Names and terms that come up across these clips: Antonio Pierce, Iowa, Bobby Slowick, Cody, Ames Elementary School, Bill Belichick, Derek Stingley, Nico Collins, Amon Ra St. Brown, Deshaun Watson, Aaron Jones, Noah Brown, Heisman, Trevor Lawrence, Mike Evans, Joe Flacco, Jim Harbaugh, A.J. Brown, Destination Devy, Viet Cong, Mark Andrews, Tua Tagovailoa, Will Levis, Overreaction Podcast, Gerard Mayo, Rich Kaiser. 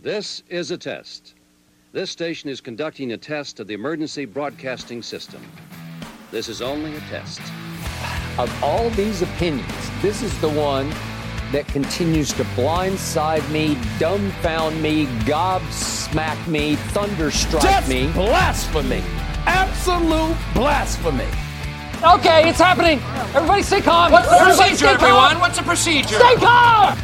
This is a test. This station is conducting a test of the emergency broadcasting system. This is only a test. Of all these opinions, this is the one that continues to blindside me, dumbfound me, gobsmack me, thunderstrike just me. Blasphemy. Absolute blasphemy. Okay, it's happening. Everybody stay calm. What's the procedure, everyone? What's the procedure? Stay calm!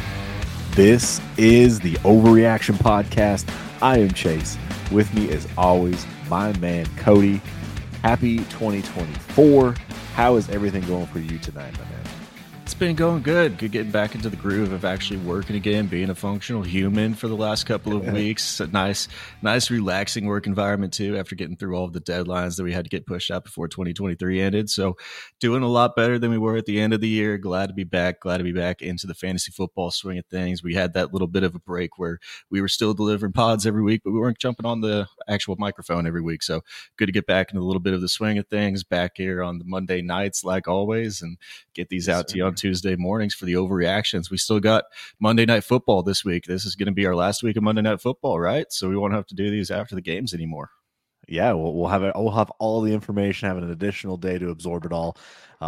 This is the Overreaction Podcast. I am Chase. With me, as always, my man, Cody. Happy 2024. How is everything going for you tonight, my man? It's been going good. Good getting back into the groove of actually working again, being a functional human for the last couple of weeks. A nice relaxing work environment too, after getting through all of the deadlines that we had to get pushed out before 2023 ended. So doing a lot better than we were at the end of the year. Glad to be back. Glad to be back into the fantasy football swing of things. We had that little bit of a break where we were still delivering pods every week, but we weren't jumping on the actual microphone every week. So good to get back into a little bit of the swing of things, back here on the Monday nights like always, and get these out to you on Tuesday mornings for the Overreactions. We still got Monday Night Football this week. This is going to be our last week of Monday Night Football, right? So we won't have to do these after the games anymore. Yeah, we'll have all the information, have an additional day to absorb it all.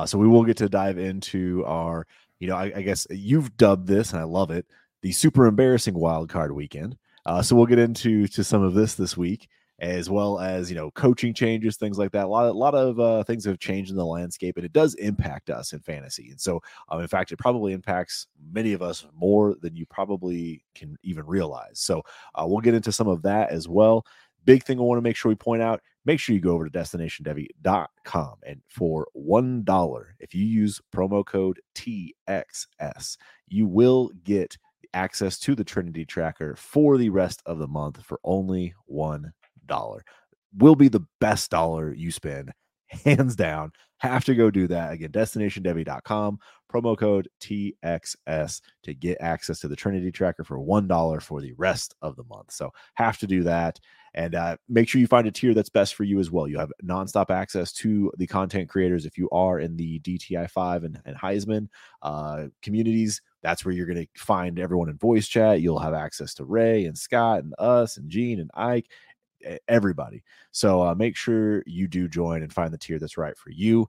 So we will get to dive into our, I guess you've dubbed this, and I love it, the super embarrassing wild card weekend. So we'll get into some of this week, as well as, coaching changes, things like that. A lot of things have changed in the landscape, and it does impact us in fantasy. And so, in fact, it probably impacts many of us more than you probably can even realize. So we'll get into some of that as well. Big thing I want to make sure we point out, make sure you go over to DestinationDevy.com. And for $1, if you use promo code TXS, you will get access to the Trinity Tracker for the rest of the month for only $1. Will be the best dollar you spend, hands down. Have to go do that. Again, DestinationDevy.com, promo code TXS to get access to the Trinity Tracker for $1 for the rest of the month. So have to do that. And make sure you find a tier that's best for you as well. You have nonstop access to the content creators. If you are in the DTI5 and Heisman communities, that's where you're going to find everyone in voice chat. You'll have access to Ray and Scott and us and Gene and Ike, everybody. So make sure you do join and find the tier that's right for you.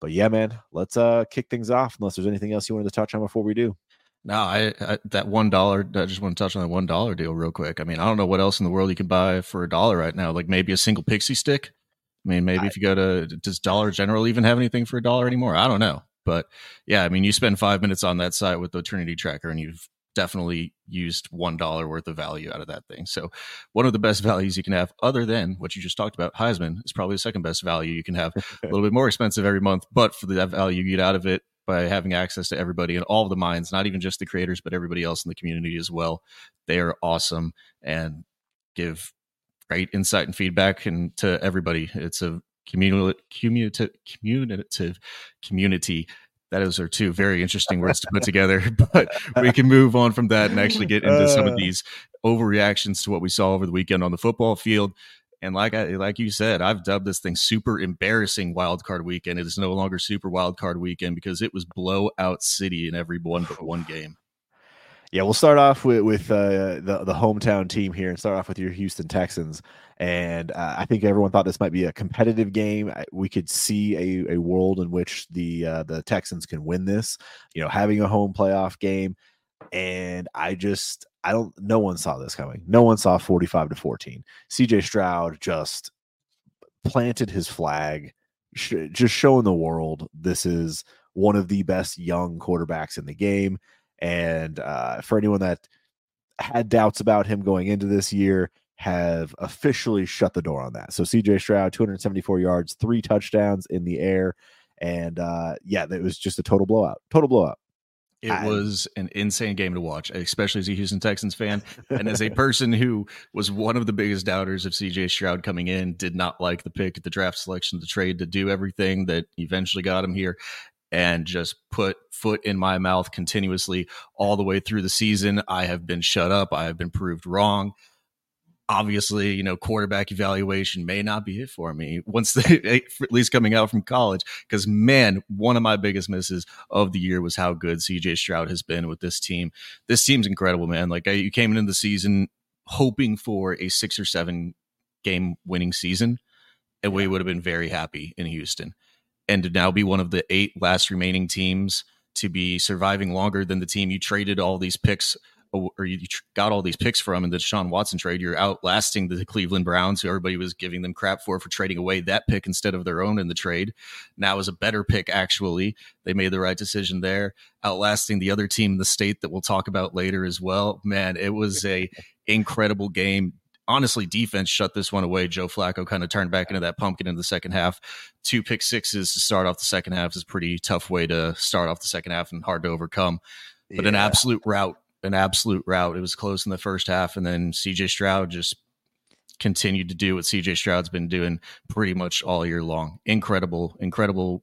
But yeah, man, let's kick things off unless there's anything else you wanted to touch on before we do. No, I that $1, I just want to touch on that $1 deal real quick. I mean, I don't know what else in the world you can buy for $1 right now, like maybe a single pixie stick. I mean, maybe if you go to, does Dollar General even have anything for $1 anymore? I don't know. But yeah, I mean, you spend 5 minutes on that site with the Trinity Tracker and you've definitely used $1 worth of value out of that thing. So one of the best values you can have, other than what you just talked about, Heisman, is probably the second best value you can have. A little bit more expensive every month, but for the value you get out of it by having access to everybody and all of the minds, not even just the creators, but everybody else in the community as well. They are awesome and give great insight and feedback and to everybody. It's a cumulative community. Those are two very interesting words to put together, but we can move on from that and actually get into some of these overreactions to what we saw over the weekend on the football field. And like you said, I've dubbed this thing super embarrassing wild card weekend. It is no longer super wild card weekend because it was blowout city in every one but one game. Yeah, we'll start off with the hometown team here and start off with your Houston Texans. And I think everyone thought this might be a competitive game. We could see a world in which the Texans can win this. Having a home playoff game, And no one saw this coming. No one saw 45-14. C.J. Stroud just planted his flag, just showing the world this is one of the best young quarterbacks in the game. And for anyone that had doubts about him going into this year, have officially shut the door on that. So C.J. Stroud, 274 yards, 3 touchdowns in the air. And that was just a total blowout. It was an insane game to watch, especially as a Houston Texans fan. And as a person who was one of the biggest doubters of C.J. Stroud coming in, did not like the pick at the draft selection, the trade to do everything that eventually got him here, and just put foot in my mouth continuously all the way through the season. I have been shut up. I have been proved wrong. Obviously, quarterback evaluation may not be it for me once they at least coming out from college, because man, one of my biggest misses of the year was how good C.J. Stroud has been with this team. This team's incredible, man. Like you came into the season hoping for a 6 or 7 game winning season, and we would have been very happy in Houston. And to now be one of the 8 last remaining teams to be surviving longer than the team you traded all these picks or you got all these picks from in the Deshaun Watson trade, you're outlasting the Cleveland Browns, who everybody was giving them crap for trading away that pick instead of their own in the trade. Now is a better pick, actually. They made the right decision there, outlasting the other team in the state that we'll talk about later as well. Man, it was a incredible game. Honestly, defense shut this one away. Joe Flacco kind of turned back into that pumpkin in the second half. 2 pick sixes to start off the second half is a pretty tough way to start off the second half and hard to overcome. But an absolute rout. It was close in the first half, and then C.J. Stroud just continued to do what C.J. Stroud's been doing pretty much all year long. Incredible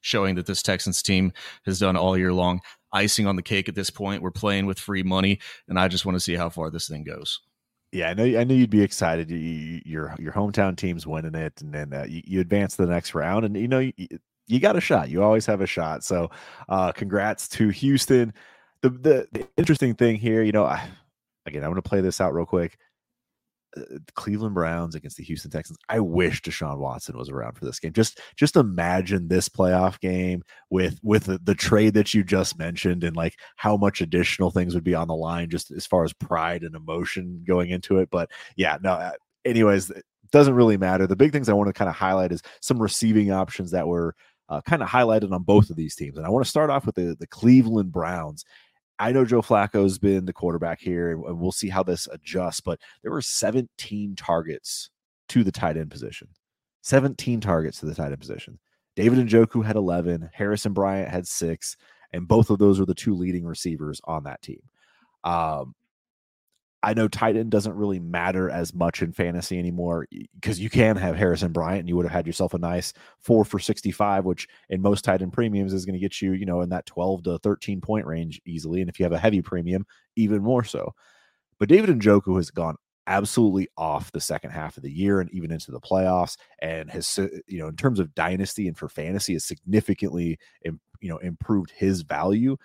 showing that this Texans team has done all year long. Icing on the cake at this point. We're playing with free money, and I just want to see how far this thing goes. Yeah, I know you'd be excited. Your hometown team's winning it, and then you advance to the next round, and you got a shot. You always have a shot. So, congrats to Houston. The interesting thing here, I'm going to play this out real quick. The Cleveland Browns against the Houston Texans. I wish Deshaun Watson was around for this game. Just imagine this playoff game with the trade that you just mentioned, and like how much additional things would be on the line just as far as pride and emotion going into it. But yeah, no, anyways, it doesn't really matter. The big things I want to kind of highlight is some receiving options that were kind of highlighted on both of these teams. And I want to start off with the Cleveland Browns. I know Joe Flacco's been the quarterback here, and we'll see how this adjusts, but there were 17 targets to the tight end position. David Njoku had 11. Harrison Bryant had 6. And both of those were the 2 leading receivers on that team. I know tight end doesn't really matter as much in fantasy anymore, because you can have Harrison Bryant and you would have had yourself a nice 4 for 65, which in most tight end premiums is going to get you, in that 12 to 13 point range easily. And if you have a heavy premium, even more so. But David Njoku has gone absolutely off the second half of the year and even into the playoffs, and has, in terms of dynasty and for fantasy, has significantly, improved his value.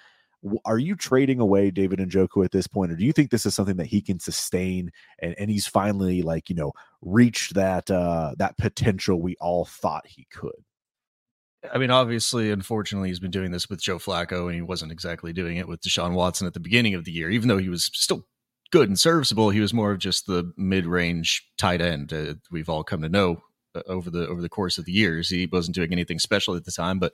Are you trading away David Njoku at this point, or do you think this is something that he can sustain and he's finally reached that potential we all thought he could? I mean, obviously, unfortunately, he's been doing this with Joe Flacco, and he wasn't exactly doing it with Deshaun Watson at the beginning of the year. Even though he was still good and serviceable, he was more of just the mid-range tight end we've all come to know over the course of the years. He wasn't doing anything special at the time, but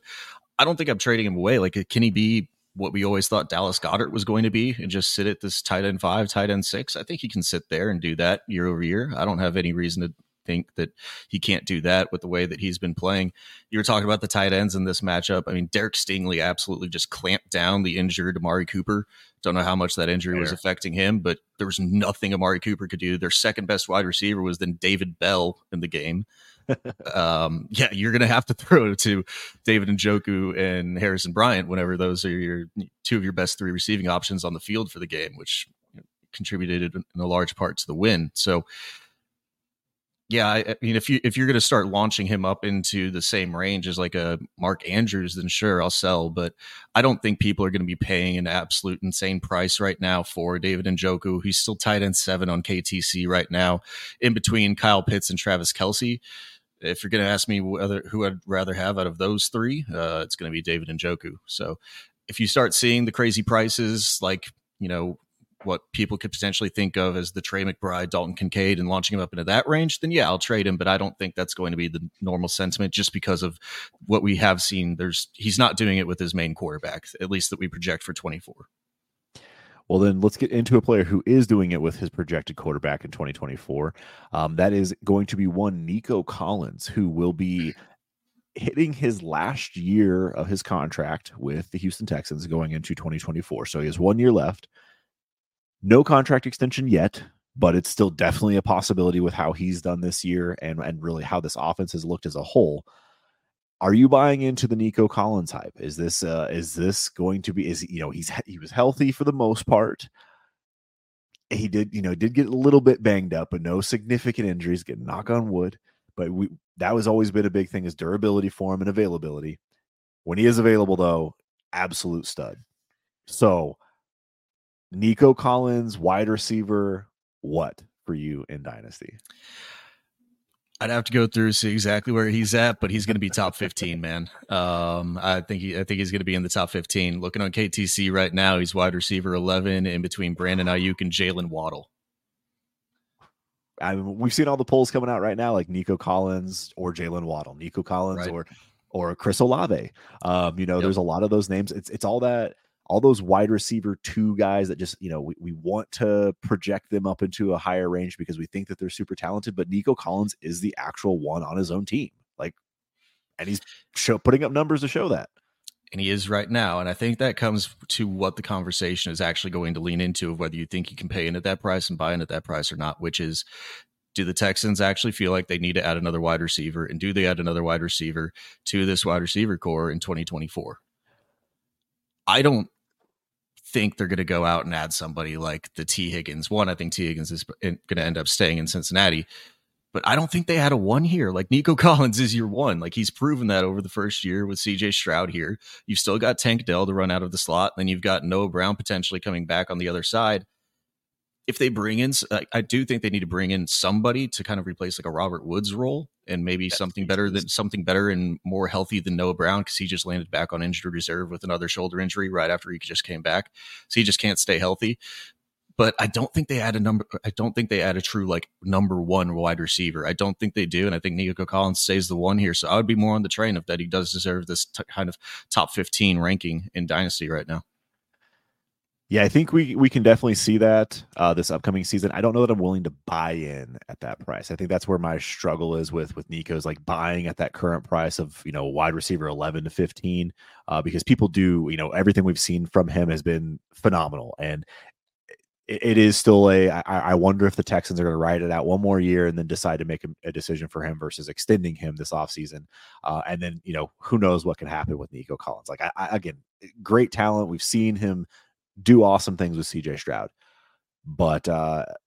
I don't think I'm trading him away. Like, can he be what we always thought Dallas Goedert was going to be and just sit at this tight end 5, tight end 6. I think he can sit there and do that year over year. I don't have any reason to think that he can't do that with the way that he's been playing. You were talking about the tight ends in this matchup. I mean, Derek Stingley absolutely just clamped down the injured Amari Cooper. Don't know how much that injury was affecting him, but there was nothing Amari Cooper could do. Their second best wide receiver was then David Bell in the game. You're going to have to throw to David Njoku and Harrison Bryant whenever those are your 2 of your best 3 receiving options on the field for the game, which contributed in a large part to the win. So, yeah, I mean, if you're going to start launching him up into the same range as like a Mark Andrews, then sure, I'll sell. But I don't think people are going to be paying an absolute insane price right now for David Njoku. He's still tight end 7 on KTC right now, in between Kyle Pitts and Travis Kelce. If you're going to ask me who I'd rather have out of those 3, it's going to be David Njoku. So if you start seeing the crazy prices, like, you know, what people could potentially think of as the Trey McBride, Dalton Kincaid, and launching him up into that range, then yeah, I'll trade him. But I don't think that's going to be the normal sentiment just because of what we have seen. He's not doing it with his main quarterback, at least that we project for 24. Well, then let's get into a player who is doing it with his projected quarterback in 2024. That is going to be one Nico Collins, who will be hitting his last year of his contract with the Houston Texans going into 2024. So he has 1 year left. No contract extension yet, but it's still definitely a possibility with how he's done this year and really how this offense has looked as a whole. Are you buying into the Nico Collins hype? He was healthy for the most part. He did get a little bit banged up, but no significant injuries. Get knock on wood, but that was always been a big thing, is durability for him and availability. When he is available, though, absolute stud. So Nico Collins, wide receiver, what for you in Dynasty? I'd have to go through, see exactly where he's at, but he's going to be top 15, man. I think he's going to be in the top 15. Looking on KTC right now, he's wide receiver 11 in between Brandon Ayuk and Jalen Waddle. I mean, we've seen all the polls coming out right now, like Nico Collins or Jalen Waddle, Nico Collins right, or Chris Olave. There's a lot of those names. It's all that. All those wide receiver two guys that just, we want to project them up into a higher range because we think that they're super talented, but Nico Collins is the actual one on his own team. And he's putting up numbers to show that. And he is right now. And I think that comes to what the conversation is actually going to lean into, of whether you think you can pay in at that price and buy in at that price or not, which is, do the Texans actually feel like they need to add another wide receiver? And do they add another wide receiver to this wide receiver core in 2024? I don't think they're going to go out and add somebody like the T. Higgins. I think T. Higgins is going to end up staying in Cincinnati, but I don't think they had a one here. Like, Nico Collins is year one. Like, he's proven that over the first year with C.J. Stroud here. You've still got Tank Dell to run out of the slot. Then you've got Noah Brown potentially coming back on the other side. If they bring in, I do think they need to bring in somebody to kind of replace like a Robert Woods role, and maybe something better and more healthy than Noah Brown, because he just landed back on injured reserve with another shoulder injury right after he just came back. So he just can't stay healthy. But I don't think they add a true like number one wide receiver. I don't think they do, and I think Nico Collins stays the one here. So I would be more on the train of that he does deserve this kind of top 15 ranking in Dynasty right now. Yeah, I think we can definitely see that this upcoming season. I don't know that I'm willing to buy in at that price. I think that's where my struggle is with Nico's, like, buying at that current price of, wide receiver 11 to 15, because people do, everything we've seen from him has been phenomenal. And it is still I wonder if the Texans are going to ride it out one more year and then decide to make a decision for him versus extending him this offseason. And then, who knows what can happen with Nico Collins. Like, again, great talent. We've seen him do awesome things with C.J. Stroud, but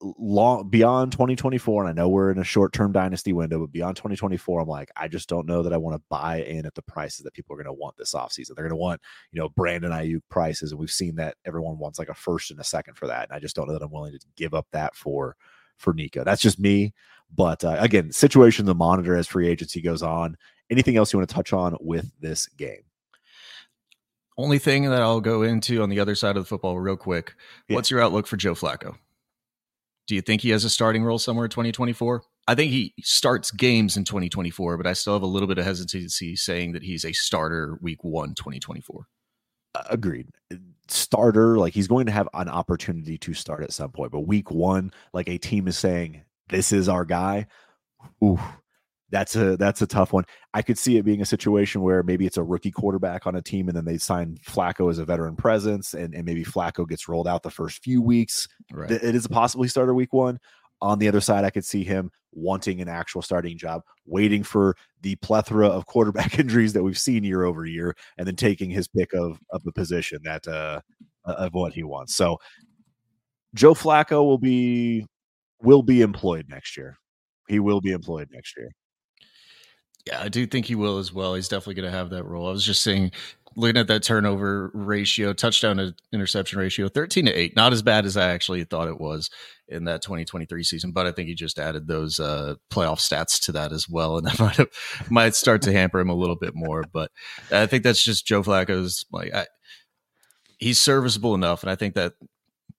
long beyond 2024, and I know we're in a short-term dynasty window, but beyond 2024, I'm like, I just don't know that I want to buy in at the prices that people are going to want this offseason. They're going to want, Brandon Ayuk prices, and we've seen that everyone wants like a first and a second for that, and I just don't know that I'm willing to give up that for Nico. That's just me, but again, situation to monitor as free agency goes on. Anything else you want to touch on with this game? Only thing that I'll go into on the other side of the football real quick. Yeah. What's your outlook for Joe Flacco? Do you think he has a starting role somewhere in 2024? I think he starts games in 2024, but I still have a little bit of hesitancy saying that he's a starter week one, 2024. Agreed. Starter, like, he's going to have an opportunity to start at some point, but week one, like, a team is saying, this is our guy. Oof. That's a tough one. I could see it being a situation where maybe it's a rookie quarterback on a team, and then they sign Flacco as a veteran presence, and maybe Flacco gets rolled out the first few weeks. Right. It is a possibly starter week one. On the other side, I could see him wanting an actual starting job, waiting for the plethora of quarterback injuries that we've seen year over year, and then taking his pick of the position that of what he wants. So Joe Flacco will be employed next year. He will be employed next year. Yeah, I do think he will as well. He's definitely going to have that role. I was just saying, looking at that turnover ratio, touchdown to interception ratio, 13-8, not as bad as I actually thought it was in that 2023 season. But I think he just added those playoff stats to that as well, and that might start to hamper him a little bit more. But I think that's just Joe Flacco's. Like, he's serviceable enough. And I think that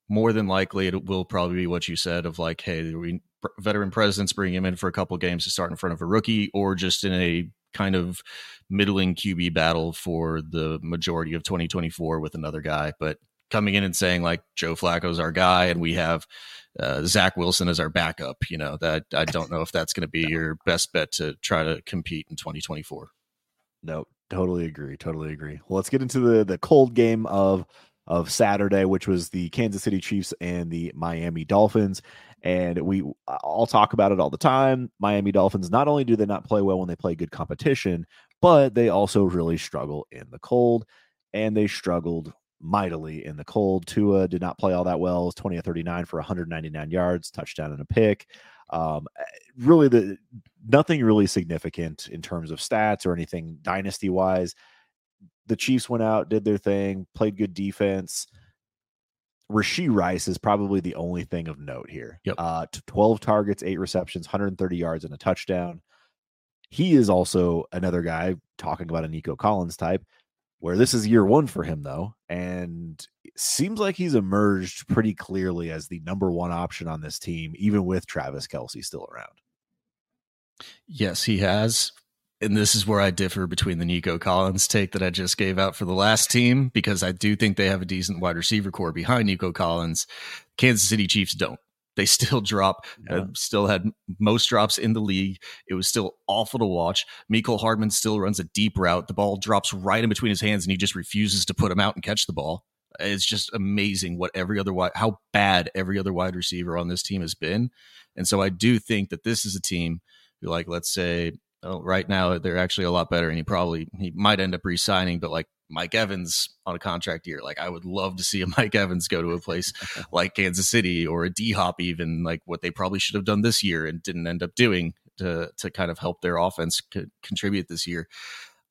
more than likely it will probably be what you said of like, hey, we veteran presidents bring him in for a couple of games to start in front of a rookie, or just in a kind of middling QB battle for the majority of 2024 with another guy. But coming in and saying like Joe Flacco's our guy and we have Zach Wilson as our backup, you know, that I don't know if that's going to be your best bet to try to compete in 2024. No, totally agree. Totally agree. Well, let's get into the cold game of Saturday, which was the Kansas City Chiefs and the Miami Dolphins. And we all talk about it all the time. Miami Dolphins, not only do they not play well when they play good competition, but they also really struggle in the cold, and they struggled mightily in the cold. Tua did not play all that well. It was 20 of 39 for 199 yards, touchdown and a pick. Really, nothing really significant in terms of stats or anything dynasty wise. The Chiefs went out, did their thing, played good defense. Rashee Rice is probably the only thing of note here. Yep. 12 targets, 8 receptions, 130 yards and a touchdown. He is also another guy, talking about a Nico Collins type, where this is year one for him, though, and it seems like he's emerged pretty clearly as the number one option on this team, even with Travis Kelce still around. Yes, he has. And this is where I differ between the Nico Collins take that I just gave out for the last team, because I do think they have a decent wide receiver core behind Nico Collins. Kansas City Chiefs don't. They still drop, still had most drops in the league. It was still awful to watch. Mecole Hardman still runs a deep route. The ball drops right in between his hands, and he just refuses to put him out and catch the ball. It's just amazing what how bad every other wide receiver on this team has been. And so I do think that this is a team who, like, let's say, right now they're actually a lot better, and he might end up re-signing, but like Mike Evans on a contract year. Like, I would love to see a Mike Evans go to a place like Kansas City, or a D-Hop, even, like what they probably should have done this year and didn't end up doing to kind of help their offense contribute this year.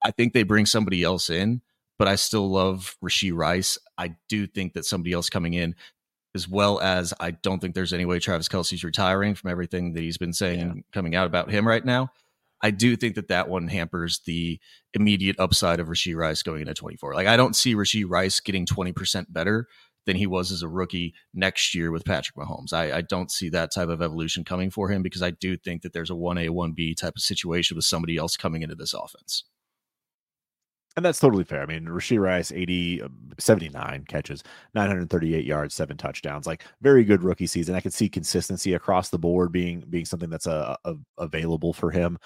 I think they bring somebody else in, but I still love Rashee Rice. I do think that somebody else coming in, as well as I don't think there's any way Travis Kelce's retiring from everything that he's been saying and coming out about him right now. I do think that one hampers the immediate upside of Rashee Rice going into 24. Like, I don't see Rashee Rice getting 20% better than he was as a rookie next year with Patrick Mahomes. I don't see that type of evolution coming for him, because I do think that there's a 1A, 1B type of situation with somebody else coming into this offense. And that's totally fair. I mean, Rashee Rice, 79 catches, 938 yards, 7 touchdowns, like very good rookie season. I could see consistency across the board being something that's available for him,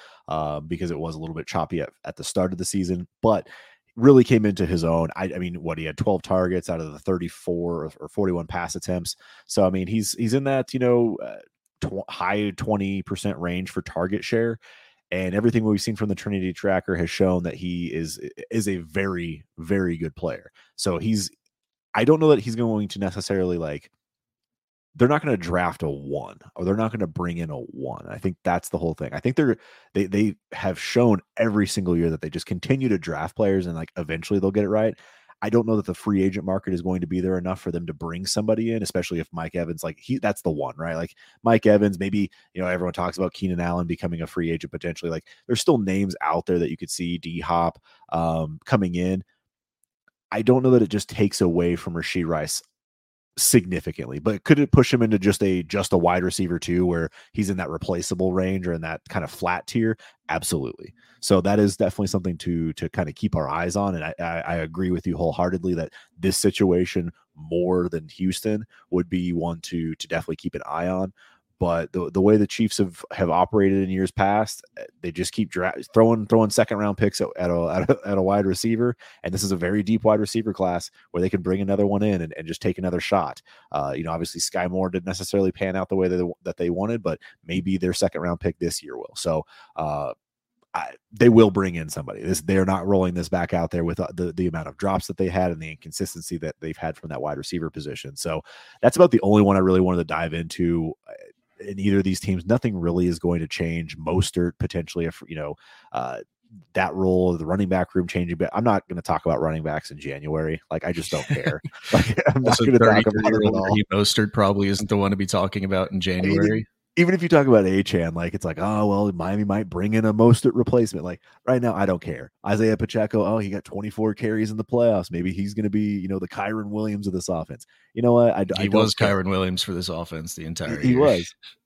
because it was a little bit choppy at the start of the season, but really came into his own. I mean, he had 12 targets out of the 34 or 41 pass attempts. So, I mean, he's in that, high 20% range for target share. And everything we've seen from the Trinity Tracker has shown that he is a very, very good player. So I don't know that he's going to necessarily, like, they're not going to draft a one, or they're not going to bring in a one. I think that's the whole thing. I think they have shown every single year that they just continue to draft players, and like eventually they'll get it right. I don't know that the free agent market is going to be there enough for them to bring somebody in, especially if Mike Evans, like that's the one, right? Like Mike Evans, maybe, everyone talks about Keenan Allen becoming a free agent potentially. Like, there's still names out there that you could see, D-Hop coming in. I don't know that it just takes away from Rashee Rice significantly, but could it push him into just a wide receiver too, where he's in that replaceable range or in that kind of flat tier? Absolutely. So that is definitely something to kind of keep our eyes on. And I agree with you wholeheartedly that this situation, more than Houston, would be one to definitely keep an eye on. But the way the Chiefs have operated in years past, they just keep throwing second round picks at a wide receiver, and this is a very deep wide receiver class where they can bring another one in and just take another shot. Obviously Sky Moore didn't necessarily pan out the way that they wanted, but maybe their second round pick this year will. So they will bring in somebody. They're not rolling this back out there with the amount of drops that they had and the inconsistency that they've had from that wide receiver position. So that's about the only one I really wanted to dive into. In either of these teams, nothing really is going to change. Mostert potentially, if that role of the running back room changing, but I'm not going to talk about running backs in January. Like, I just don't care. Like, I'm not going to talk about it at all. Mostert probably isn't the one to be talking about in January. even if you talk about Achane, like it's like, oh, well, Miami might bring in a Mostert replacement. Like right now, I don't care. Isaiah Pacheco, oh, he got 24 carries in the playoffs. Maybe he's going to be, you know, the Kyron Williams of this offense. You know what? He was Kyron Williams for this offense the entire year.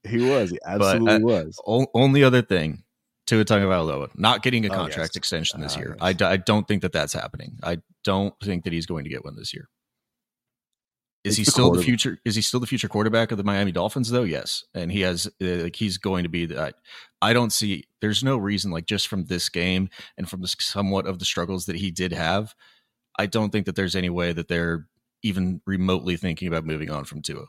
He was. He absolutely was. Only other thing, Tua Tagovailoa not getting a contract extension this year. Yes. I don't think that that's happening. I don't think that he's going to get one this year. Is he still the future quarterback of the Miami Dolphins though? Yes. And he has, like, he's going to be that. I don't see, there's no reason, like just from this game and from the somewhat of the struggles that he did have, I don't think that there's any way that they're even remotely thinking about moving on from Tua.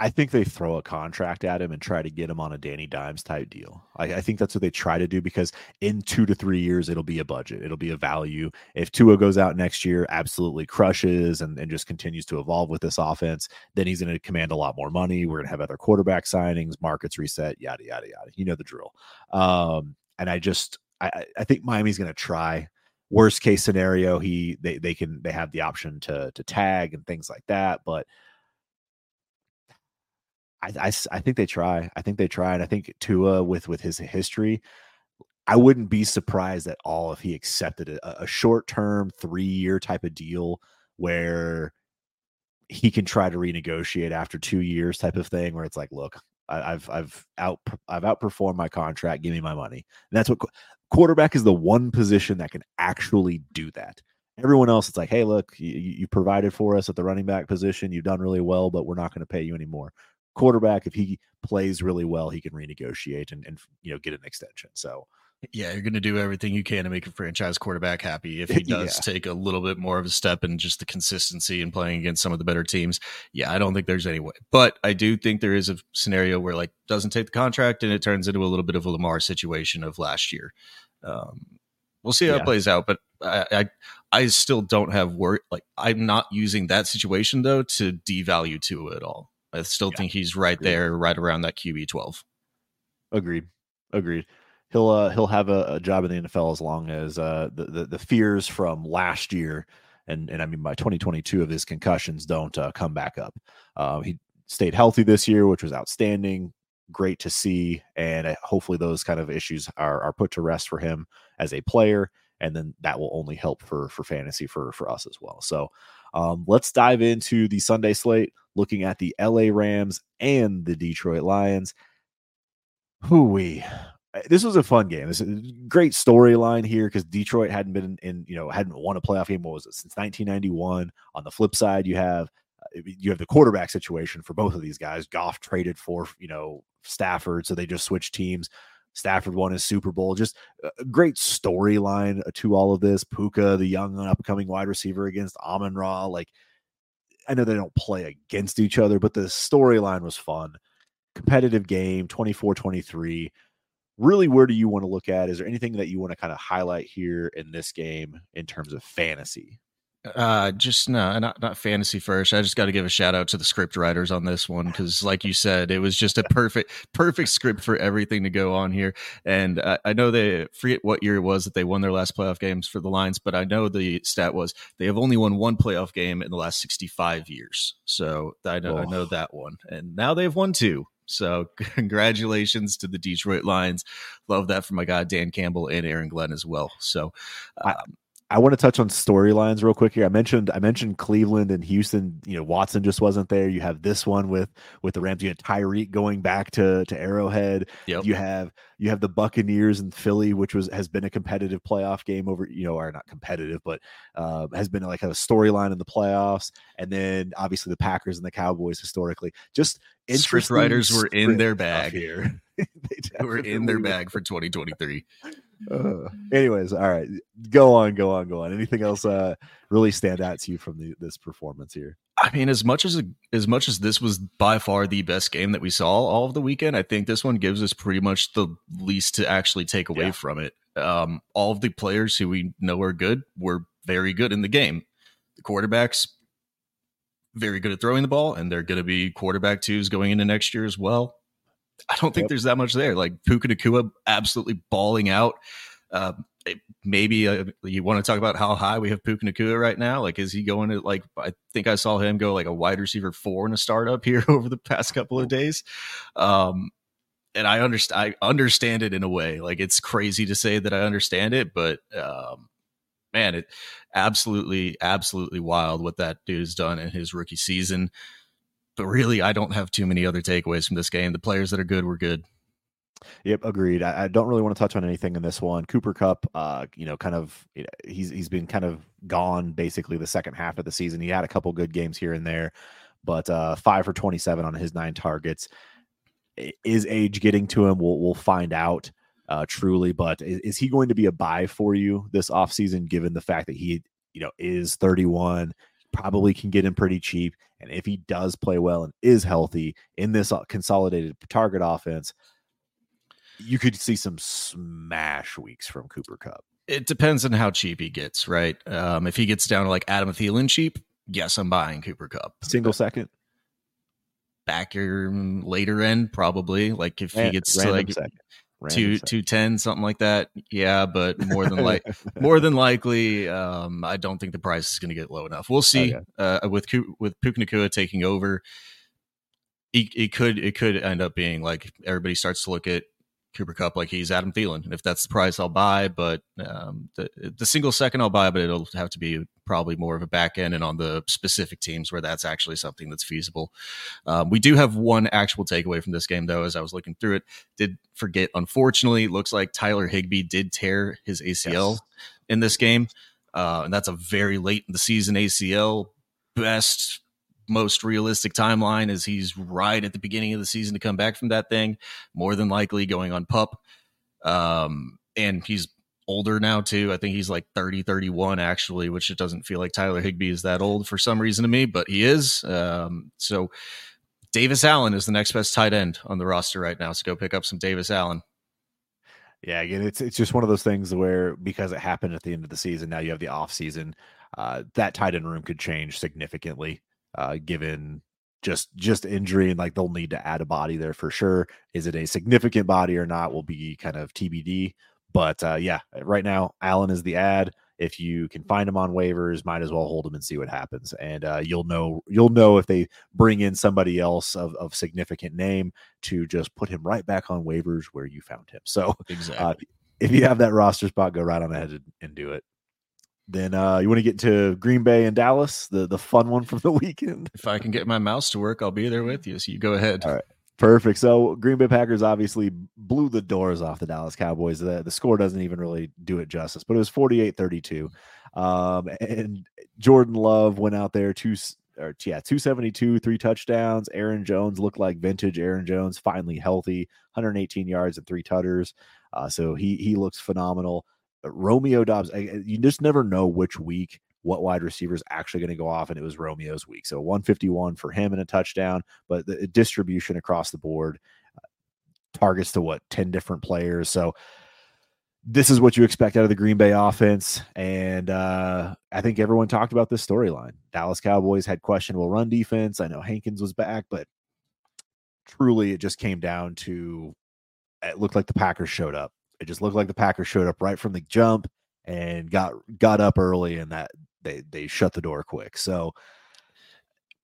I think they throw a contract at him and try to get him on a Danny Dimes type deal. I think that's what they try to do, because in 2 to 3 years, it'll be a budget. It'll be a value. If Tua goes out next year, absolutely crushes and just continues to evolve with this offense, then he's going to command a lot more money. We're going to have other quarterback signings, markets reset, yada, yada, yada. You know the drill. And I think Miami's going to try. Worst case scenario, they have the option to tag and things like that. But I think they try. And I think Tua, with his history, I wouldn't be surprised at all if he accepted a short-term, 3-year type of deal where he can try to renegotiate after 2 years type of thing, where it's like, look, I've outperformed my contract. Give me my money. And that's what quarterback is, the one position that can actually do that. Everyone else, it's like, hey, look, you provided for us at the running back position. You've done really well, but we're not going to pay you anymore. Quarterback, if he plays really well, he can renegotiate and you know, get an extension. So yeah, you're going to do everything you can to make a franchise quarterback happy. If he does take a little bit more of a step and just the consistency and playing against some of the better teams, I don't think there's any way. But I do think there is a scenario where, like, doesn't take the contract and it turns into a little bit of a Lamar situation of last year. We'll see how it plays out, but I still don't have worry. Like, I'm not using that situation though to devalue Tua at all. I still think he's right there, right around that QB 12. Agreed. He'll have a job in the NFL as long as the fears from last year and I mean by 2022 of his concussions don't come back up. He stayed healthy this year, which was outstanding. Great to see, and hopefully those kind of issues are put to rest for him as a player, and then that will only help for fantasy for us as well. So let's dive into the Sunday slate, looking at the LA Rams and the Detroit Lions. This was a fun game. This is a great storyline here, because Detroit hadn't been hadn't won a playoff game. What was it, since 1991? On the flip side, you have the quarterback situation for both of these guys. Goff traded for, Stafford, so they just switched teams. Stafford won his Super Bowl. Just a great storyline to all of this. Puka, the young upcoming wide receiver, against Amon Ra. Like, I know they don't play against each other, but the storyline was fun. Competitive game, 24-23. Really, where do you want to look at? Is there anything that you want to kind of highlight here in this game in terms of fantasy? Not fantasy first. I just got to give a shout out to the script writers on this one, because like you said, it was just a perfect script for everything to go on here. And I know they forget what year it was that they won their last playoff games for the Lions, but I know the stat was they have only won one playoff game in the last 65 years. So I know that one, and now they've won two. So congratulations to the Detroit Lions. Love that for my guy Dan Campbell and Aaron Glenn as well. So I want to touch on storylines real quick here. I mentioned Cleveland and Houston. Watson just wasn't there. You have this one with the Rams. You had Tyreek going back to Arrowhead. Yep. You have the Buccaneers and Philly, which has been a competitive playoff game over, or not competitive, but has been like a storyline in the playoffs. And then obviously the Packers and the Cowboys historically. Just script writers were in their bag here. They were in their bag for 2023. Anyways, all right, go on. Anything else really stand out to you from this performance here? I mean, as much as this was by far the best game that we saw all of the weekend, I think this one gives us pretty much the least to actually take away from it. All of the players who we know are good were very good in the game. The quarterbacks very good at throwing the ball, and they're going to be quarterback twos going into next year as well. I don't think there's that much there. Like Puka Nakua absolutely balling out. Maybe you want to talk about how high we have Puka Nakua right now. Like, is he going to, like, I think I saw him go like a wide receiver 4 in a startup here over the past couple of days. And I understand it in a way. Like, it's crazy to say that I understand it, but man, it absolutely wild what that dude's done in his rookie season. But really, I don't have too many other takeaways from this game. The players that are good were good. Yep, agreed. I don't really want to touch on anything in this one. Cooper Kupp, he's been kind of gone basically the second half of the season. He had a couple good games here and there, but 5 for 27 on his 9 targets. Is age getting to him? We'll find out truly. But is he going to be a buy for you this offseason, given the fact that he is 31, probably can get him pretty cheap, and if he does play well and is healthy in this consolidated target offense, you could see some smash weeks from Cooper Kupp. It depends on how cheap he gets, right? If he gets down to like Adam Thielen cheap, yes, I'm buying Cooper Kupp. Single second? Back or later end, probably. Like if he gets to like 210, something like that. Yeah, but more than likely, I don't think the price is going to get low enough. We'll see. Okay. With Puka Nakua taking over, it could end up being like everybody starts to look at Cooper Kupp like he's Adam Thielen, and if that's the price, I'll buy. But the single second I'll buy, but it'll have to be probably more of a back end and on the specific teams where that's actually something that's feasible. We do have one actual takeaway from this game, though. As I was looking through it, did forget, unfortunately, it looks like Tyler Higbee did tear his ACL in this game, and that's a very late in the season ACL. Best, most realistic timeline is he's right at the beginning of the season to come back from that thing, more than likely going on pup. And he's older now too. I think he's like 30, 31 actually, which it doesn't feel like Tyler Higbee is that old for some reason to me, but he is. So Davis Allen is the next best tight end on the roster right now. So go pick up some Davis Allen. Yeah. Again, it's just one of those things where, because it happened at the end of the season, now you have the off season, that tight end room could change significantly. Given just injury, and like they'll need to add a body there for sure. Is it a significant body or not will be kind of TBD. But yeah, right now Allen is the ad. If you can find him on waivers, might as well hold him and see what happens. And you'll know if they bring in somebody else of significant name to just put him right back on waivers where you found him. So exactly. If you have that roster spot, go right on ahead and do it. Then you want to get to Green Bay and Dallas, the fun one from the weekend. If I can get my mouse to work, I'll be there with you. So you go ahead. All right. Perfect. So Green Bay Packers obviously blew the doors off the Dallas Cowboys. The score doesn't even really do it justice, but it was 48-32. And Jordan Love went out there, 272, 3 touchdowns. Aaron Jones looked like vintage Aaron Jones, finally healthy, 118 yards and 3 tutters. So he looks phenomenal. Romeo Doubs, you just never know which week what wide receiver is actually going to go off, and it was Romeo's week. So 151 for him and a touchdown, but the distribution across the board, targets to 10 different players. So this is what you expect out of the Green Bay offense, and I think everyone talked about this storyline. Dallas Cowboys had questionable run defense. I know Hankins was back, but truly it just came down to it looked like the Packers showed up. It just looked like the Packers showed up right from the jump and got up early, and that they shut the door quick. So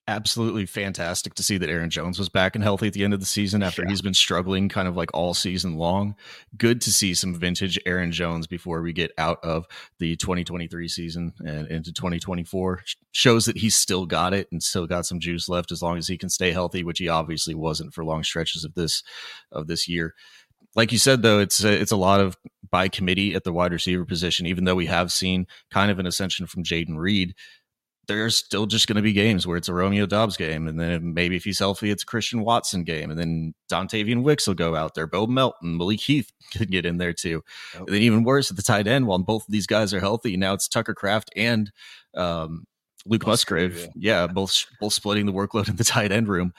absolutely fantastic to see that Aaron Jones was back and healthy at the end of the season after he's been struggling kind of like all season long. Good to see some vintage Aaron Jones before we get out of the 2023 season and into 2024. Shows that he's still got it and still got some juice left as long as he can stay healthy, which he obviously wasn't for long stretches of this year. Like you said, though, it's a lot of by committee at the wide receiver position. Even though we have seen kind of an ascension from Jaden Reed, there's still just going to be games where it's a Romeo Doubs game, and then maybe if he's healthy, it's a Christian Watson game, and then Dontavian Wicks will go out there. Bo Melton, Malik Heath could get in there too. Okay. And then even worse at the tight end, while both of these guys are healthy, now it's Tucker Kraft and Luke Musgrave. Yeah, both splitting the workload in the tight end room.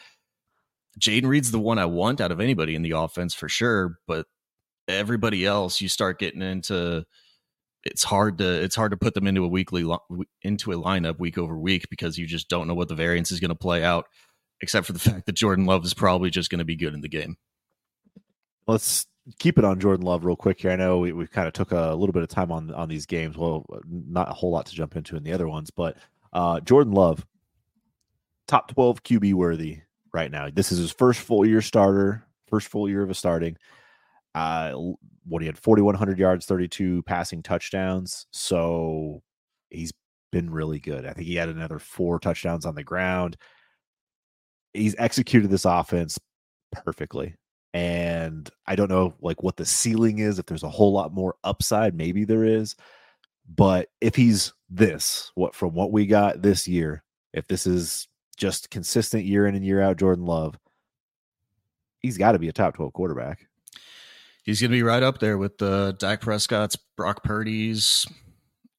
Jaden Reed's the one I want out of anybody in the offense for sure, but everybody else you start getting into, it's hard to put them into a lineup week over week because you just don't know what the variance is going to play out, except for the fact that Jordan Love is probably just going to be good in the game. Let's keep it on Jordan Love real quick here. I know we kind of took a little bit of time on these games. Well, not a whole lot to jump into in the other ones, but Jordan Love, top 12 QB worthy right now. This is his first full year starter, first full year of a starting. What he had 4,100 yards, 32 passing touchdowns. So he's been really good. I think he had another 4 touchdowns on the ground. He's executed this offense perfectly. And I don't know like what the ceiling is, if there's a whole lot more upside, maybe there is, but if he's this, from what we got this year, if this is just consistent year in and year out, Jordan Love, he's got to be a top 12 quarterback. He's going to be right up there with the Dak Prescott's, Brock Purdy's.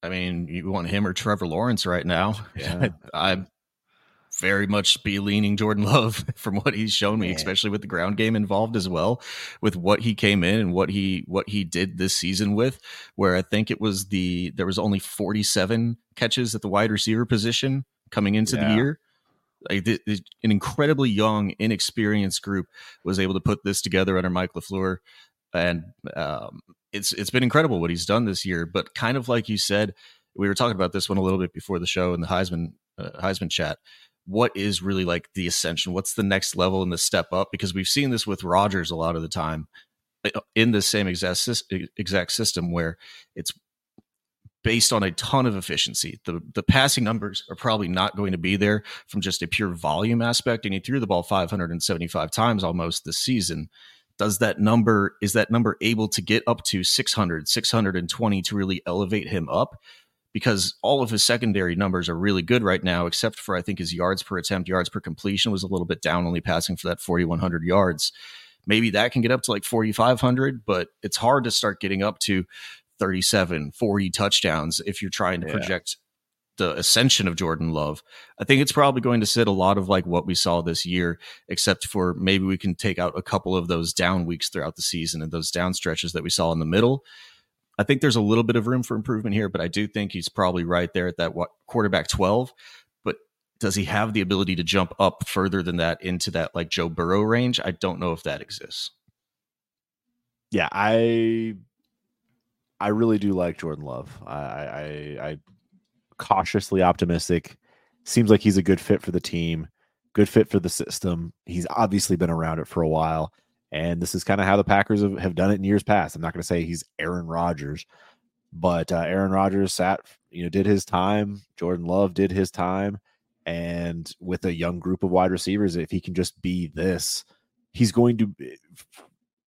I mean, you want him or Trevor Lawrence right now. Yeah. I'm very much be leaning Jordan Love from what he's shown me, especially with the ground game involved as well, with what he came in and what he did this season with, where I think it was there was only 47 catches at the wide receiver position coming into the year. Like an incredibly young, inexperienced group was able to put this together under Mike LaFleur. And it's been incredible what he's done this year, but kind of like you said, we were talking about this one a little bit before the show in the Heisman chat. What is really like the ascension? What's the next level and the step up? Because we've seen this with Rodgers a lot of the time in the same exact system where it's based on a ton of efficiency. The passing numbers are probably not going to be there from just a pure volume aspect. And he threw the ball 575 times almost this season. Is that number able to get up to 600, 620 to really elevate him up? Because all of his secondary numbers are really good right now, except for I think his yards per attempt, yards per completion was a little bit down, only passing for that 4,100 yards. Maybe that can get up to like 4,500, but it's hard to start getting up to 37, 40 touchdowns if you're trying to project the ascension of Jordan Love. I think it's probably going to sit a lot of like what we saw this year, except for maybe we can take out a couple of those down weeks throughout the season and those down stretches that we saw in the middle. I think there's a little bit of room for improvement here, but I do think he's probably right there at that quarterback 12. But does he have the ability to jump up further than that into that like Joe Burrow range? I don't know if that exists. Yeah, I really do like Jordan Love. I cautiously optimistic. Seems like he's a good fit for the team, good fit for the system. He's obviously been around it for a while. And this is kind of how the Packers have done it in years past. I'm not going to say he's Aaron Rodgers, but Aaron Rodgers did his time. Jordan Love did his time. And with a young group of wide receivers, if he can just be this, he's going to.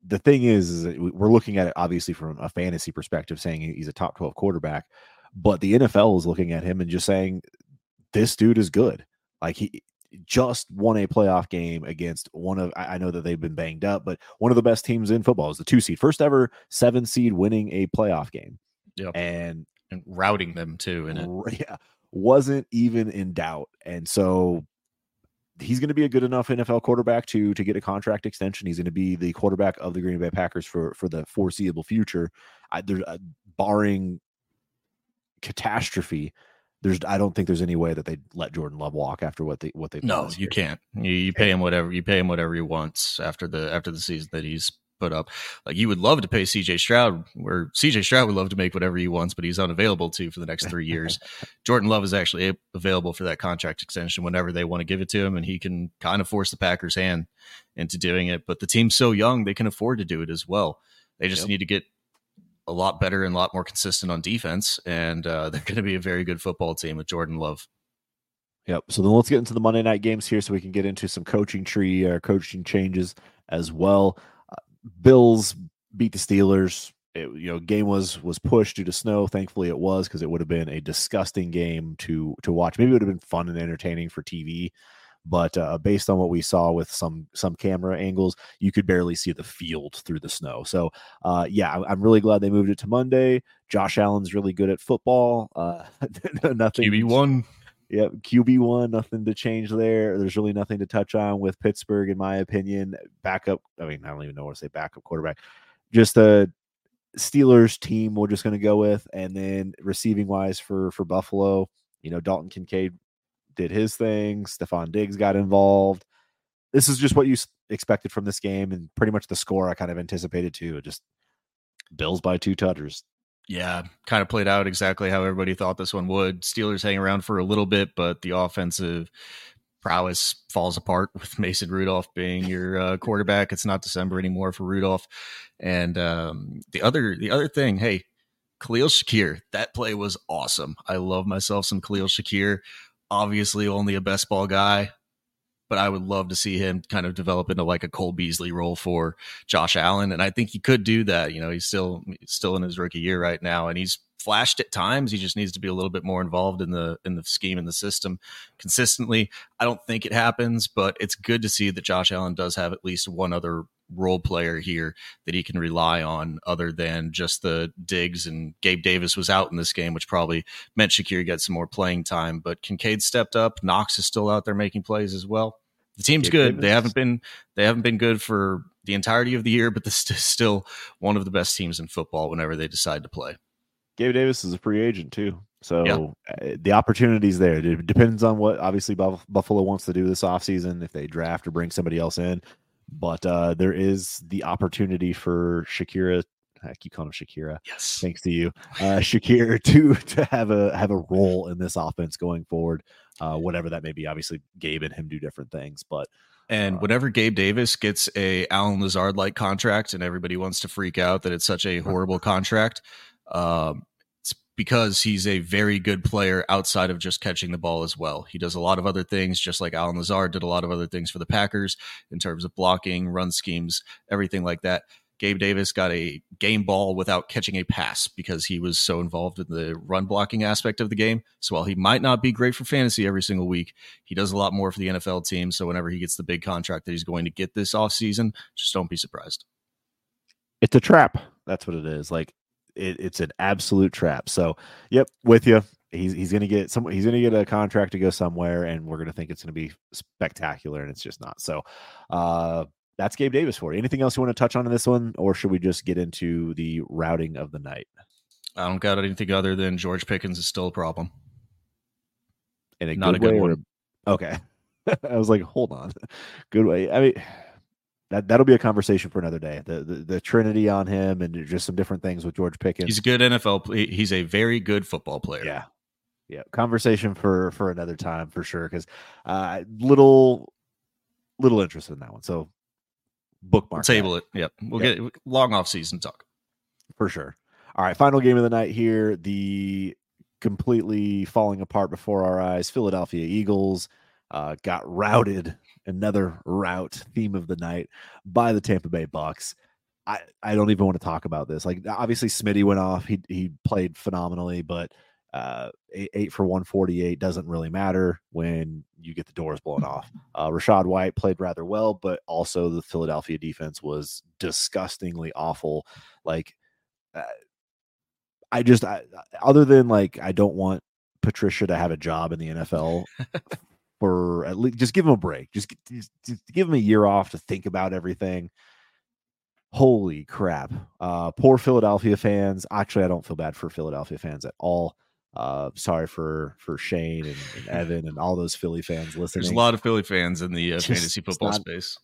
The thing is that we're looking at it obviously from a fantasy perspective, saying he's a top 12 quarterback, but the NFL is looking at him and just saying, this dude is good. Like he just won a playoff game against I know that they've been banged up, but one of the best teams in football is the 2 seed, first ever 7 seed winning a playoff game. Yep. And routing them too. Wasn't even in doubt. And so he's going to be a good enough NFL quarterback to get a contract extension. He's going to be the quarterback of the Green Bay Packers for the foreseeable future. Barring catastrophe, I don't think there's any way that they'd let Jordan Love walk after what they've done. No, you can't. You pay him whatever he wants after the season that he's put up. Like you would love to pay C.J. Stroud, where C.J. Stroud would love to make whatever he wants, but he's unavailable to for the next 3 years. Jordan Love is actually available for that contract extension whenever they want to give it to him, and he can kind of force the Packers' hand into doing it. But the team's so young, they can afford to do it as well. They just need to get a lot better and a lot more consistent on defense, and they're going to be a very good football team with Jordan Love. Yep. So then let's get into the Monday night games here so we can get into some coaching changes as well. Bills beat the Steelers. Game was pushed due to snow. Thankfully it was, because it would have been a disgusting game to watch. Maybe it would have been fun and entertaining for TV, but based on what we saw with some camera angles, you could barely see the field through the snow. So I'm really glad they moved it to Monday. Josh Allen's really good at football. Nothing. QB1. Yep, QB1, nothing to change there. There's really nothing to touch on with Pittsburgh, in my opinion. I don't even know what to say, backup quarterback. Just the Steelers team we're just going to go with. And then receiving-wise for Buffalo, Dalton Kincaid did his thing. Stephon Diggs got involved. this is just what you expected from this game, and pretty much the score I kind of anticipated too. Just Bills by two touchdowns. Yeah, kind of played out exactly how everybody thought this one would. Steelers hang around for a little bit, but the offensive prowess falls apart with Mason Rudolph being your quarterback. It's not December anymore for Rudolph. And the other thing, hey, Khalil Shakir, that play was awesome. I love myself some Khalil Shakir, obviously only a best ball guy, but I would love to see him kind of develop into like a Cole Beasley role for Josh Allen. And I think he could do that. You know, he's still in his rookie year right now, and he's flashed at times. He just needs to be a little bit more involved in the scheme and the system consistently. I don't think it happens, but it's good to see that Josh Allen does have at least one other role player here that he can rely on other than just the digs. And Gabe Davis was out in this game, which probably meant Shakir got some more playing time, but Kincaid stepped up. Knox is still out there making plays as well. The team's good. Davis. They haven't been good for the entirety of the year, but this is still one of the best teams in football whenever they decide to play. Gabe Davis is a free agent too. So yeah, the opportunity's there. It depends on what obviously Buffalo wants to do this offseason, if they draft or bring somebody else in. But there is the opportunity for Shakira. I keep calling him Shakira. Yes, thanks to you, Shakir, to have a role in this offense going forward, whatever that may be. Obviously, Gabe and him do different things, but whenever Gabe Davis gets a Alan Lazard like contract, and everybody wants to freak out that it's such a horrible contract, it's because he's a very good player outside of just catching the ball as well. He does a lot of other things, just like Alan Lazard did a lot of other things for the Packers in terms of blocking, run schemes, everything like that. Gabe Davis got a game ball without catching a pass because he was so involved in the run blocking aspect of the game. So while he might not be great for fantasy every single week, he does a lot more for the NFL team. So whenever he gets the big contract that he's going to get this offseason, just don't be surprised. It's a trap. That's what it is. Like it's an absolute trap. So yep, with you. He's going to get some. He's going to get a contract to go somewhere, and we're going to think it's going to be spectacular, and it's just not. So, that's Gabe Davis for you. Anything else you want to touch on in this one, or should we just get into the routing of the night? I don't got anything other than George Pickens is still a problem. And not a good one. Okay. I was like, hold on. Good way. I mean, that'll be a conversation for another day. The Trinity on him and just some different things with George Pickens. He's a good NFL. He's a very good football player. Yeah. Yeah. Conversation for another time for sure. Cause little interest in that one. So, bookmark, we'll table that. It. Yep. We'll get long off season talk for sure. All right. Final game of the night here. The completely falling apart before our eyes Philadelphia Eagles got routed. Another rout theme of the night by the Tampa Bay Bucks. I don't even want to talk about this. Like obviously Smitty went off. He played phenomenally, but 8 for 148 doesn't really matter when you get the doors blown off. Rachaad White played rather well, but also the Philadelphia defense was disgustingly awful. Like other than like, I don't want Patricia to have a job in the NFL for at least just give him a break. Just give him a year off to think about everything. Holy crap. Poor Philadelphia fans. Actually, I don't feel bad for Philadelphia fans at all. Sorry for Shane and Evan and all those Philly fans listening. There's a lot of Philly fans in the fantasy football space.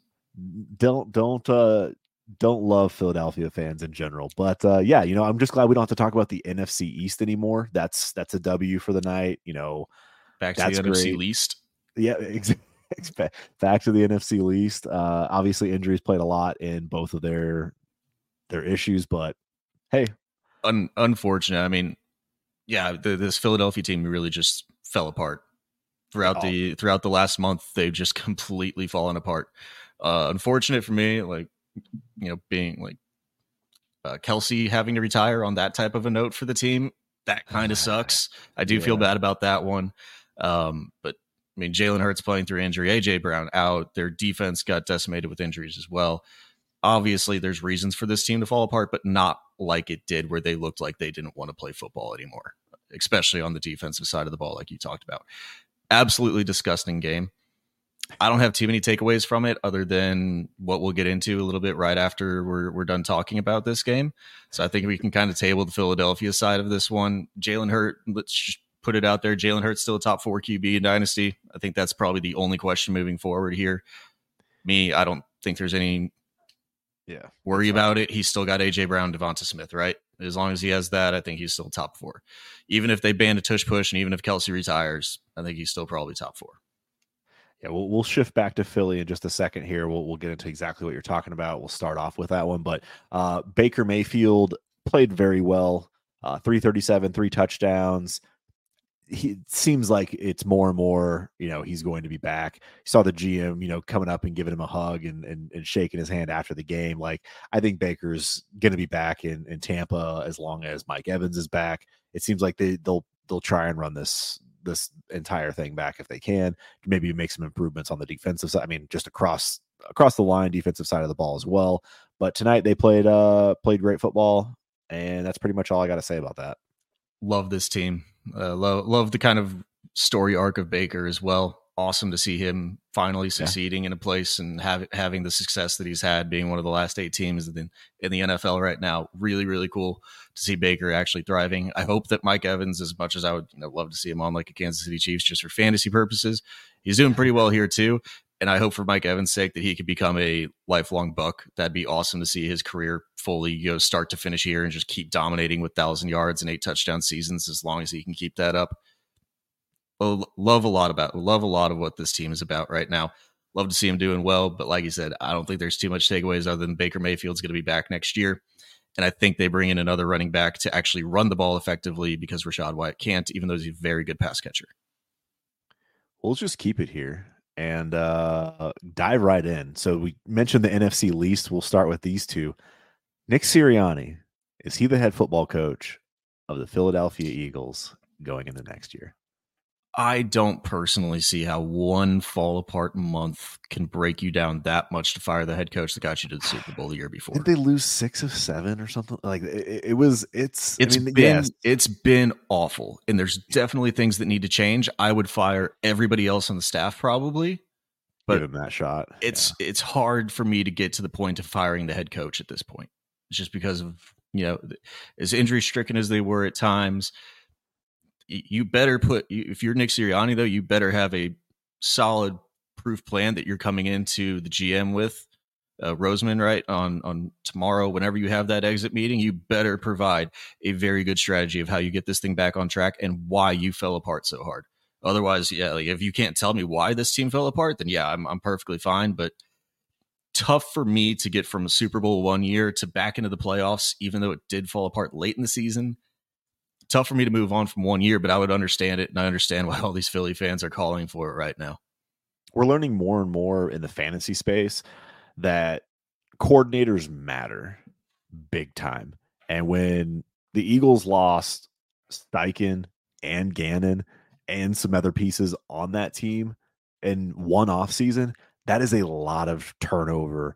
Don't love Philadelphia fans in general, but yeah, you know, I'm just glad we don't have to talk about the NFC East anymore. That's a W for the night. You know, back to the NFC least. Yeah, exactly. Back to the NFC least. Obviously, injuries played a lot in both of their issues, but hey, unfortunate. I mean. Yeah, this Philadelphia team really just fell apart throughout the last month. They've just completely fallen apart. Unfortunate for me, like, you know, being like Kelsey having to retire on that type of a note for the team, that kind of sucks. I do feel bad about that one. But I mean, Jalen Hurts playing through injury, AJ Brown out. Their defense got decimated with injuries as well. Obviously, there's reasons for this team to fall apart, but not like it did where they looked like they didn't want to play football anymore, especially on the defensive side of the ball, like you talked about. Absolutely disgusting game. I don't have too many takeaways from it other than what we'll get into a little bit right after we're done talking about this game. So I think we can kind of table the Philadelphia side of this one. Jalen Hurts, let's just put it out there. Jalen Hurts still a top 4 QB in Dynasty. I think that's probably the only question moving forward here. me, I don't think there's any worry about it. He's still got A.J. Brown, Devonta Smith, right? As long as he has that, I think he's still top four. Even if they ban a tush push and even if Kelsey retires, I think he's still probably top four. Yeah, we'll shift back to Philly in just a second here. We'll get into exactly what you're talking about. We'll start off with that one. But Baker Mayfield played very well. 337, 3 touchdowns. He seems like it's more and more, you know, he's going to be back. You saw the GM, you know, coming up and giving him a hug and shaking his hand after the game. Like, I think Baker's going to be back in Tampa as long as Mike Evans is back. It seems like they'll try and run this entire thing back if they can. Maybe make some improvements on the defensive side. I mean, just across the line, defensive side of the ball as well. But tonight they played great football, and that's pretty much all I got to say about that. Love this team. Love the kind of story arc of Baker as well. Awesome to see him finally succeeding in a place and having the success that he's had, being one of the last 8 teams in the NFL right now. Really, really cool to see Baker actually thriving. I hope that Mike Evans, as much as I would love to see him on like a Kansas City Chiefs just for fantasy purposes, he's doing pretty well here too. And I hope for Mike Evans' sake that he could become a lifelong Buck. That'd be awesome to see his career fully go start to finish here and just keep dominating with 1,000 yards and 8 touchdown seasons as long as he can keep that up. Love a lot of what this team is about right now. Love to see him doing well. But like you said, I don't think there's too much takeaways other than Baker Mayfield's going to be back next year. And I think they bring in another running back to actually run the ball effectively because Rachaad White can't, even though he's a very good pass catcher. We'll just keep it here and dive right in. So we mentioned the NFC least. We'll start with these two. Nick Sirianni, is he the head football coach of the Philadelphia Eagles going into next year? I don't personally see how one fall apart month can break you down that much to fire the head coach that got you to the Super Bowl the year before. Did they lose 6 of 7 or something? Like it's been awful, and there's definitely things that need to change. I would fire everybody else on the staff probably, but give him that shot. It's hard for me to get to the point of firing the head coach at this point. It's just because of, as injury stricken as they were at times. You better if you're Nick Sirianni, though, you better have a solid proof plan that you're coming into the GM with Roseman, right? On tomorrow, whenever you have that exit meeting, you better provide a very good strategy of how you get this thing back on track and why you fell apart so hard. Otherwise, if you can't tell me why this team fell apart, then I'm perfectly fine. But tough for me to get from a Super Bowl one year to back into the playoffs, even though it did fall apart late in the season. Tough for me to move on from one year, but I would understand it, and I understand why all these Philly fans are calling for it right now. We're learning more and more in the fantasy space that coordinators matter big time. And when the Eagles lost Steichen and Gannon and some other pieces on that team in one offseason, that is a lot of turnover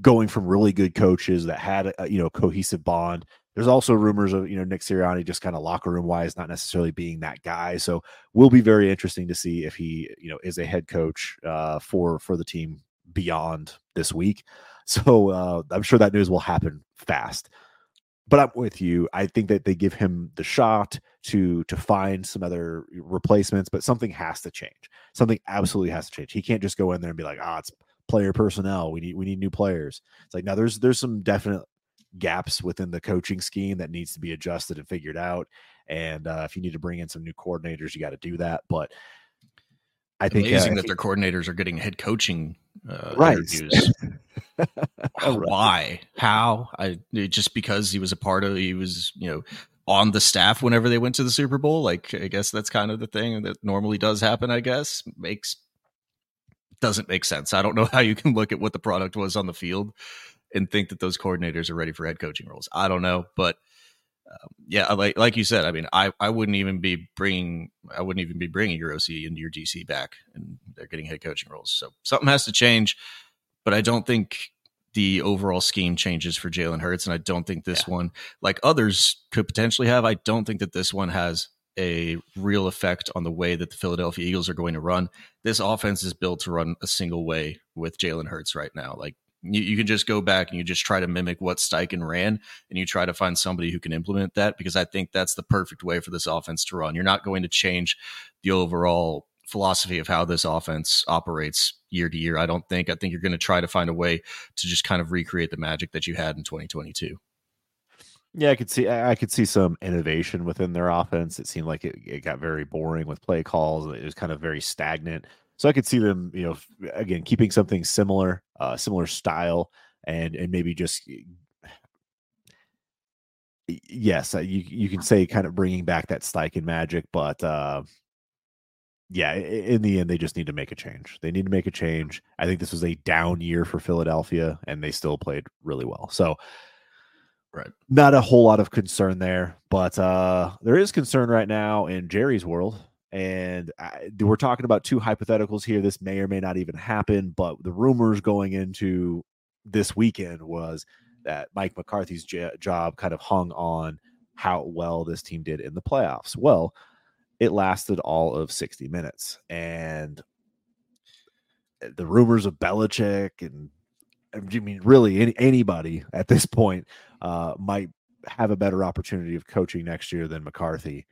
going from really good coaches that had a cohesive bond. There's also rumors of, Nick Sirianni just kind of locker room wise, not necessarily being that guy. So will be very interesting to see if he, is a head coach for the team beyond this week. So I'm sure that news will happen fast, but I'm with you. I think that they give him the shot to find some other replacements, but something has to change. Something absolutely has to change. He can't just go in there and be like, it's player personnel. We need new players. It's like, no, there's some definite gaps within the coaching scheme that needs to be adjusted and figured out, and if you need to bring in some new coordinators, you got to do that. But I think amazing that their coordinators are getting head coaching interviews. Why? How? Just because he was on the staff whenever they went to the Super Bowl. Like, I guess that's kind of the thing that normally does happen. I guess doesn't make sense. I don't know how you can look at what the product was on the field and think that those coordinators are ready for head coaching roles. I don't know, but like you said, I mean, I wouldn't even be bringing your OC and your DC back, and they're getting head coaching roles. So something has to change, but I don't think the overall scheme changes for Jalen Hurts, and I don't think this one, like others could potentially have, I don't think that this one has a real effect on the way that the Philadelphia Eagles are going to run. This offense is built to run a single way with Jalen Hurts right now. Like, you can just go back and you just try to mimic what Steichen ran, and you try to find somebody who can implement that, because I think that's the perfect way for this offense to run. You're not going to change the overall philosophy of how this offense operates year to year. I think you're going to try to find a way to just kind of recreate the magic that you had in 2022. Yeah, I could see some innovation within their offense. It seemed like it got very boring with play calls. It was kind of very stagnant. So I could see them, again, keeping something similar, similar style, and maybe just, yes, you can say kind of bringing back that Steichen magic, but yeah, in the end, they just need to make a change. They need to make a change. I think this was a down year for Philadelphia, and they still played really well. So right, not a whole lot of concern there, but there is concern right now in Jerry's world. And we're talking about two hypotheticals here. This may or may not even happen, but the rumors going into this weekend was that Mike McCarthy's job kind of hung on how well this team did in the playoffs. Well, it lasted all of 60 minutes. And the rumors of Belichick and, I mean, really anybody at this point might have a better opportunity of coaching next year than McCarthy.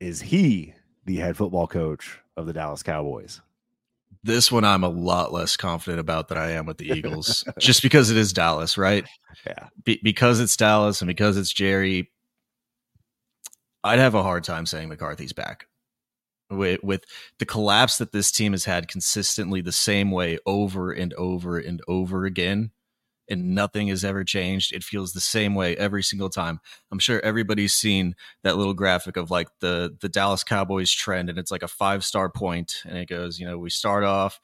Is he the head football coach of the Dallas Cowboys? This one I'm a lot less confident about than I am with the Eagles, just because it is Dallas, right? Yeah. Because it's Dallas and because it's Jerry, I'd have a hard time saying McCarthy's back. With the collapse that this team has had consistently the same way over and over and over again, and nothing has ever changed. It feels the same way every single time. I'm sure everybody's seen that little graphic of like the Dallas Cowboys trend, and it's like a 5-star point, and it goes, we start off,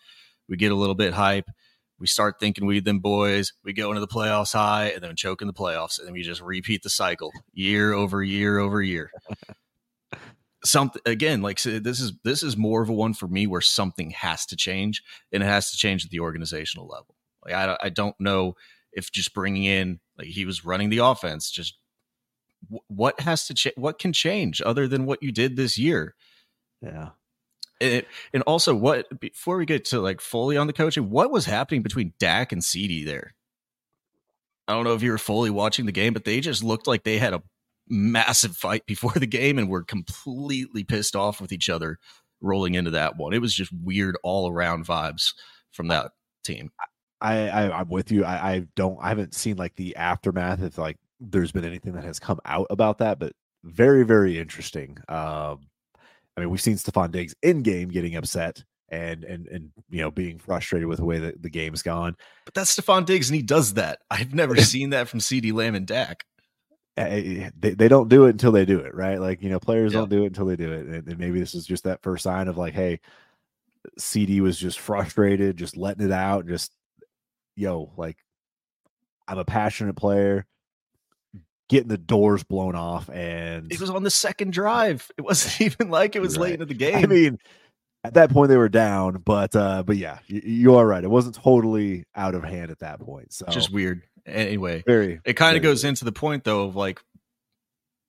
we get a little bit hype, we start thinking we them boys, we go into the playoffs high, and then choke in the playoffs, and then we just repeat the cycle year over year over year. Something again, like so this is more of a one for me where something has to change, and it has to change at the organizational level. Like I don't know if just bringing in, like he was running the offense, just what has to what can change other than what you did this year? Yeah, and also what, before we get to like fully on the coaching, what was happening between Dak and CeeDee there? I don't know if you were fully watching the game, but they just looked like they had a massive fight before the game and were completely pissed off with each other rolling into that one. It was just weird all around vibes from that team. I'm with you. I haven't seen like the aftermath if like there's been anything that has come out about that, but very, very interesting. I mean, we've seen Stephon Diggs in game getting upset and being frustrated with the way that the game's gone. But that's Stephon Diggs, and he does that. I've never seen that from CeeDee Lamb and Dak. They don't do it until they do it, right? Like, players don't do it until they do it. And maybe this is just that first sign of like, hey, CeeDee was just frustrated, just letting it out, just, like, I'm a passionate player, getting the doors blown off. And it was on the second drive. It wasn't even like it was right late into the game. I mean, at that point they were down, but yeah, you are right. It wasn't totally out of hand at that point. So just weird. Anyway, it kind of goes into the point, though, of like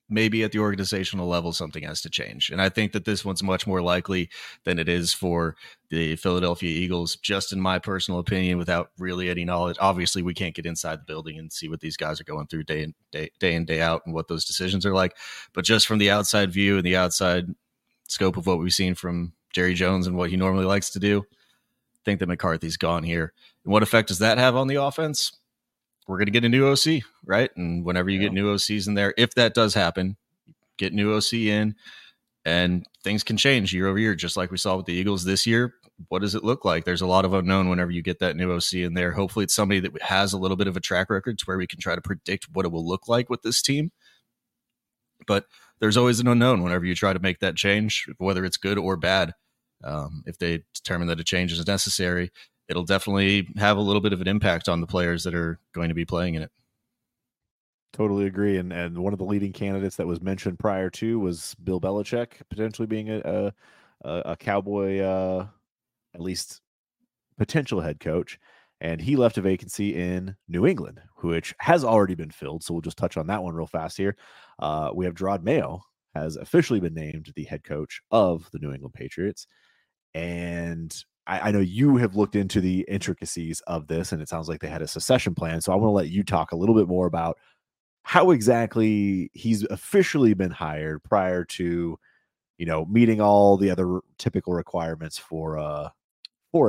maybe at the organizational level, something has to change. And I think that this one's much more likely than it is for the Philadelphia Eagles, just in my personal opinion, without really any knowledge. Obviously, we can't get inside the building and see what these guys are going through day in, day out and what those decisions are like. But just from the outside view and the outside scope of what we've seen from Jerry Jones and what he normally likes to do, I think that McCarthy's gone here. And what effect does that have on the offense? We're going to get a new OC, right? And whenever you get new OCs in there, if that does happen, get new OC in, and things can change year over year, just like we saw with the Eagles this year. What does it look like? There's a lot of unknown whenever you get that new OC in there. Hopefully it's somebody that has a little bit of a track record to where we can try to predict what it will look like with this team. But there's always an unknown whenever you try to make that change, whether it's good or bad. If they determine that a change is necessary, it'll definitely have a little bit of an impact on the players that are going to be playing in it. Totally agree. And one of the leading candidates that was mentioned prior to was Bill Belichick potentially being a Cowboy, at least potential head coach. And he left a vacancy in New England, which has already been filled. So we'll just touch on that one real fast here. We have Gerard Mayo has officially been named the head coach of the New England Patriots. And I know you have looked into the intricacies of this, and it sounds like they had a succession plan. So I want to let you talk a little bit more about how exactly he's officially been hired prior to you know, meeting all the other typical requirements for a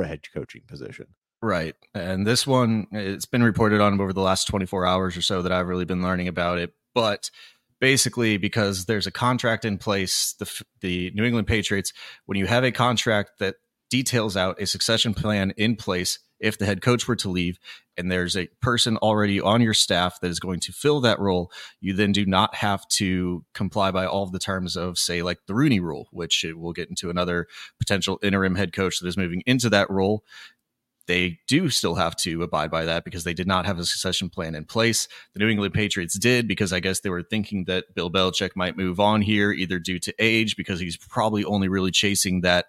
head coaching position. Right. And this one, it's been reported on over the last 24 hours or so that I've really been learning about it. But basically, because there's a contract in place, the New England Patriots, when you have a contract that details out a succession plan in place, if the head coach were to leave and there's a person already on your staff that is going to fill that role, you then do not have to comply by all of the terms of, say, like the Rooney Rule, which we'll get into another potential interim head coach that is moving into that role. They do still have to abide by that because they did not have a succession plan in place. The New England Patriots did, because I guess they were thinking that Bill Belichick might move on here, either due to age, because he's probably only really chasing that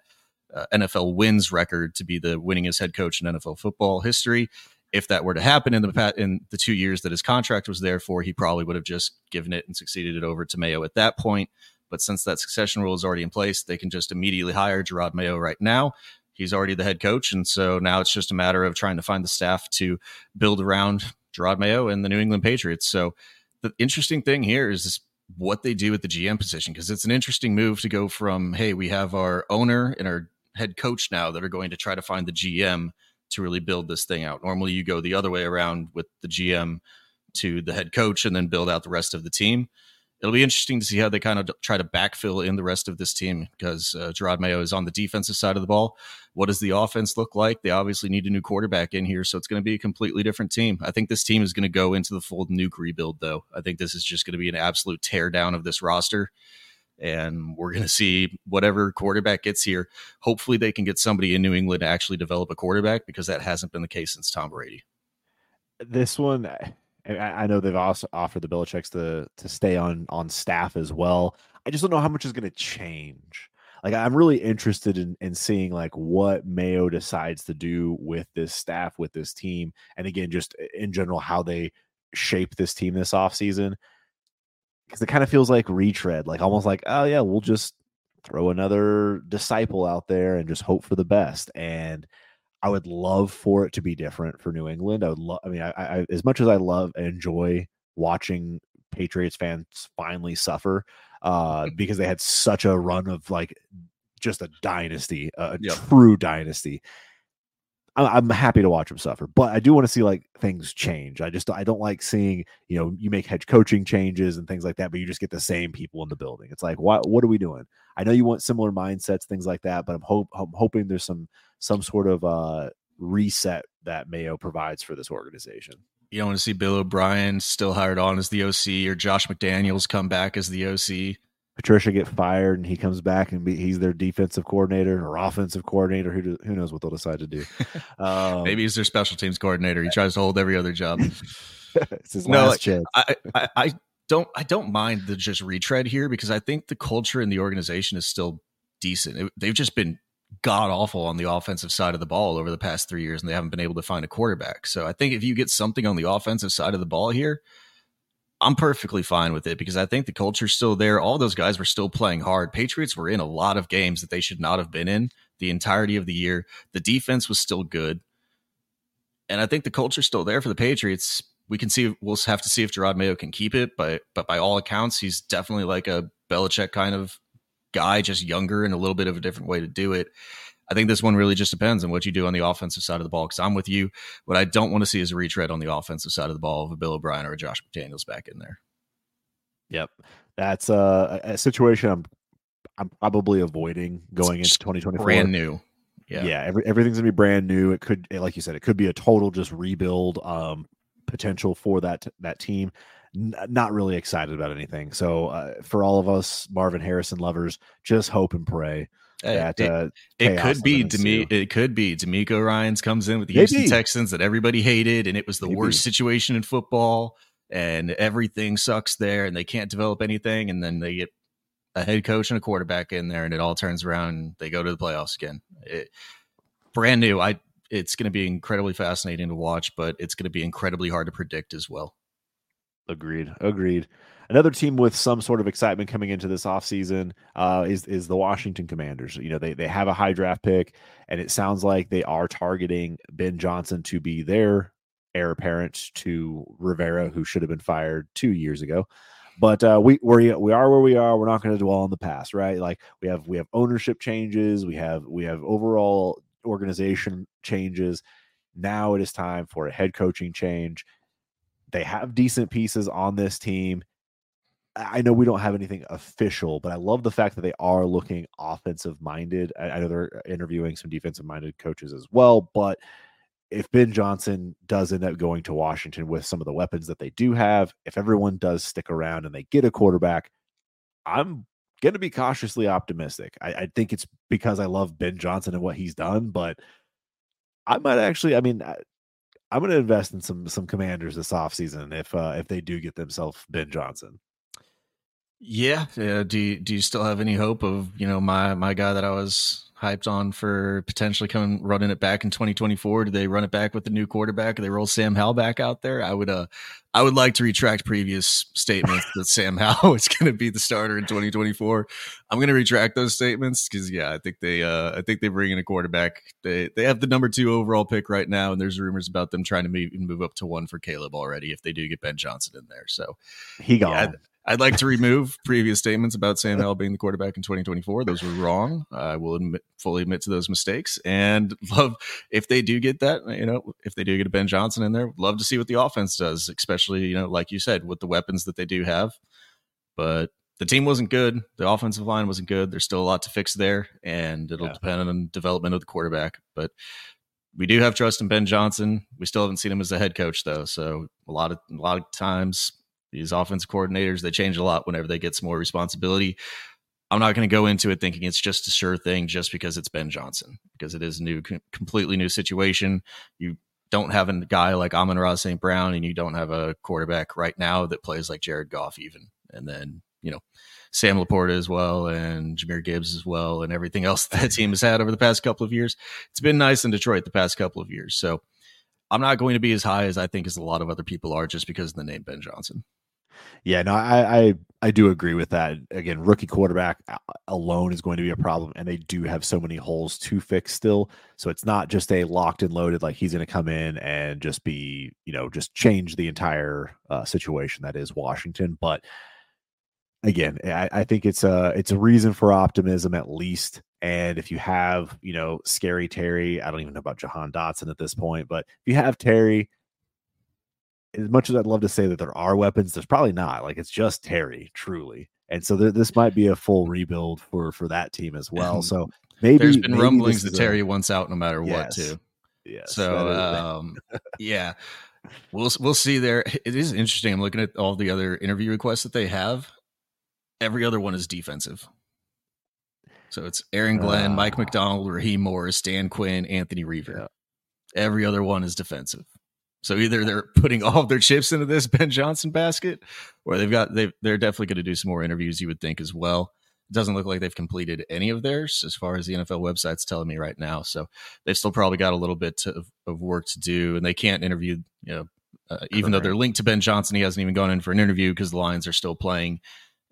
NFL wins record to be the winningest head coach in NFL football history. If that were to happen in the 2 years that his contract was there for, he probably would have just given it and succeeded it over to Mayo at that point. But since that succession rule is already in place, they can just immediately hire Gerard Mayo right now. He's already the head coach, and so now it's just a matter of trying to find the staff to build around Gerard Mayo and the New England Patriots. So the interesting thing here is what they do with the GM position, because it's an interesting move to go from, hey, we have our owner and our head coach now that are going to try to find the GM to really build this thing out. Normally you go the other way around with the GM to the head coach and then build out the rest of the team. It'll be interesting to see how they kind of try to backfill in the rest of this team, because Gerard Mayo is on the defensive side of the ball. What does the offense look like? They obviously need a new quarterback in here, so it's going to be a completely different team. I think this team is going to go into the full nuke rebuild, though. I think this is just going to be an absolute teardown of this roster, and we're going to see whatever quarterback gets here. Hopefully they can get somebody in New England to actually develop a quarterback, because that hasn't been the case since Tom Brady. This one... and I know they've also offered the Belichicks to stay on staff as well. I just don't know how much is going to change. Like, I'm really interested in seeing like what Mayo decides to do with this staff, with this team. And again, just in general, how they shape this team this offseason. Because it kind of feels like retread, like almost like, oh yeah, we'll just throw another disciple out there and just hope for the best. And I would love for it to be different for New England. I would love, I mean, I as much as I love and enjoy watching Patriots fans finally suffer, because they had such a run of like just a dynasty, true dynasty. I'm happy to watch them suffer, but I do want to see like things change. I don't like seeing, you know, you make head coaching changes and things like that, but you just get the same people in the building. It's like, what are we doing? I know you want similar mindsets, things like that, but I'm hoping there's some sort of reset that Mayo provides for this organization. You don't want to see Bill O'Brien still hired on as the OC, or Josh McDaniels come back as the OC. Patricia get fired and he comes back and he's their defensive coordinator or offensive coordinator. Who knows what they'll decide to do? Maybe he's their special teams coordinator. He tries to hold every other job. It's his last chance. I don't mind the just retread here, because I think the culture in the organization is still decent. They've just been god awful on the offensive side of the ball over the past 3 years, and they haven't been able to find a quarterback. So I think if you get something on the offensive side of the ball here, I'm perfectly fine with it, because I think the culture's still there. All those guys were still playing hard. Patriots were in a lot of games that they should not have been in the entirety of the year. The defense was still good. And I think the culture's still there for the Patriots. We'll have to see if Gerard Mayo can keep it, but by all accounts, he's definitely like a Belichick kind of guy, just younger and a little bit of a different way to do it. I think this one really just depends on what you do on the offensive side of the ball, because I'm with you. What I don't want to see is a retread on the offensive side of the ball of a Bill O'Brien or a Josh McDaniels back in there. Yep. That's a situation I'm probably avoiding going into 2024. Brand new. Yeah. Yeah. Everything's gonna be brand new. It could, like you said, it could be a total just rebuild potential for that team. Not really excited about anything. So for all of us Marvin Harrison lovers, just hope and pray. That, it could be D'Amico Ryans comes in with the Houston Texans that everybody hated, and it was the worst situation in football, and everything sucks there, and they can't develop anything, and then they get a head coach and a quarterback in there, and it all turns around, and they go to the playoffs again. Brand new. It's going to be incredibly fascinating to watch, but it's going to be incredibly hard to predict as well. Agreed. Another team with some sort of excitement coming into this offseason is the Washington Commanders. You know, they have a high draft pick, and it sounds like they are targeting Ben Johnson to be their heir apparent to Rivera, who should have been fired 2 years ago. But we are where we are. We're not going to dwell on the past, right? Like we have ownership changes, we have overall organization changes. Now it is time for a head coaching change. They have decent pieces on this team. I know we don't have anything official, but I love the fact that they are looking offensive minded. I know they're interviewing some defensive minded coaches as well, but if Ben Johnson does end up going to Washington with some of the weapons that they do have, if everyone does stick around and they get a quarterback, I'm going to be cautiously optimistic. I think it's because I love Ben Johnson and what he's done, but I might actually, I'm going to invest in some Commanders this offseason if they do get themselves Ben Johnson. Yeah. Do you still have any hope of, my guy that I was hyped on for potentially running it back in 2024? Do they run it back with the new quarterback? Do they roll Sam Howell back out there? I would like to retract previous statements that Sam Howell is going to be the starter in 2024. I'm going to retract those statements because, yeah, I think they bring in a quarterback. They have the number 2 overall pick right now, and there's rumors about them trying to move up to 1 for Caleb already if they do get Ben Johnson in there. So he got. Yeah, I'd like to remove previous statements about Sam Howell being the quarterback in 2024. Those were wrong. I will fully admit to those mistakes, and love if they do get that, if they do get a Ben Johnson in there, love to see what the offense does, especially, like you said, with the weapons that they do have. But the team wasn't good. The offensive line wasn't good. There's still a lot to fix there, and it'll depend on the development of the quarterback. But we do have trust in Ben Johnson. We still haven't seen him as a head coach though. So a lot of times, these offensive coordinators, they change a lot whenever they get some more responsibility. I'm not going to go into it thinking it's just a sure thing just because it's Ben Johnson, because it is a new, completely new situation. You don't have a guy like Amon Ra St. Brown, and you don't have a quarterback right now that plays like Jared Goff even. And then, Sam Laporta as well, and Jahmyr Gibbs as well, and everything else that team has had over the past couple of years. It's been nice in Detroit the past couple of years. So I'm not going to be as high as I think as a lot of other people are just because of the name Ben Johnson. Yeah, no, I do agree with that. Again, rookie quarterback alone is going to be a problem, and they do have so many holes to fix still. So it's not just a locked and loaded, like he's going to come in and just be, just change the entire situation that is Washington. But again, I think it's a reason for optimism at least. And if you have, Scary Terry, I don't even know about Jahan Dotson at this point, but if you have Terry, as much as I'd love to say that there are weapons, there's probably not. Like, it's just Terry, truly. And so this might be a full rebuild for that team as well. And so maybe there's been rumblings that Terry wants out no matter what, too. Yes. So, yeah, we'll see there. It is interesting. I'm looking at all the other interview requests that they have. Every other one is defensive. So it's Aaron Glenn, Mike McDonald, Raheem Morris, Dan Quinn, Anthony Reaver. Yeah. Every other one is defensive. So either they're putting all of their chips into this Ben Johnson basket, or they're definitely going to do some more interviews, you would think, as well. It doesn't look like they've completed any of theirs as far as the NFL website's telling me right now. So they've still probably got a little bit of work to do, and they can't interview, even though they're linked to Ben Johnson, he hasn't even gone in for an interview because the Lions are still playing,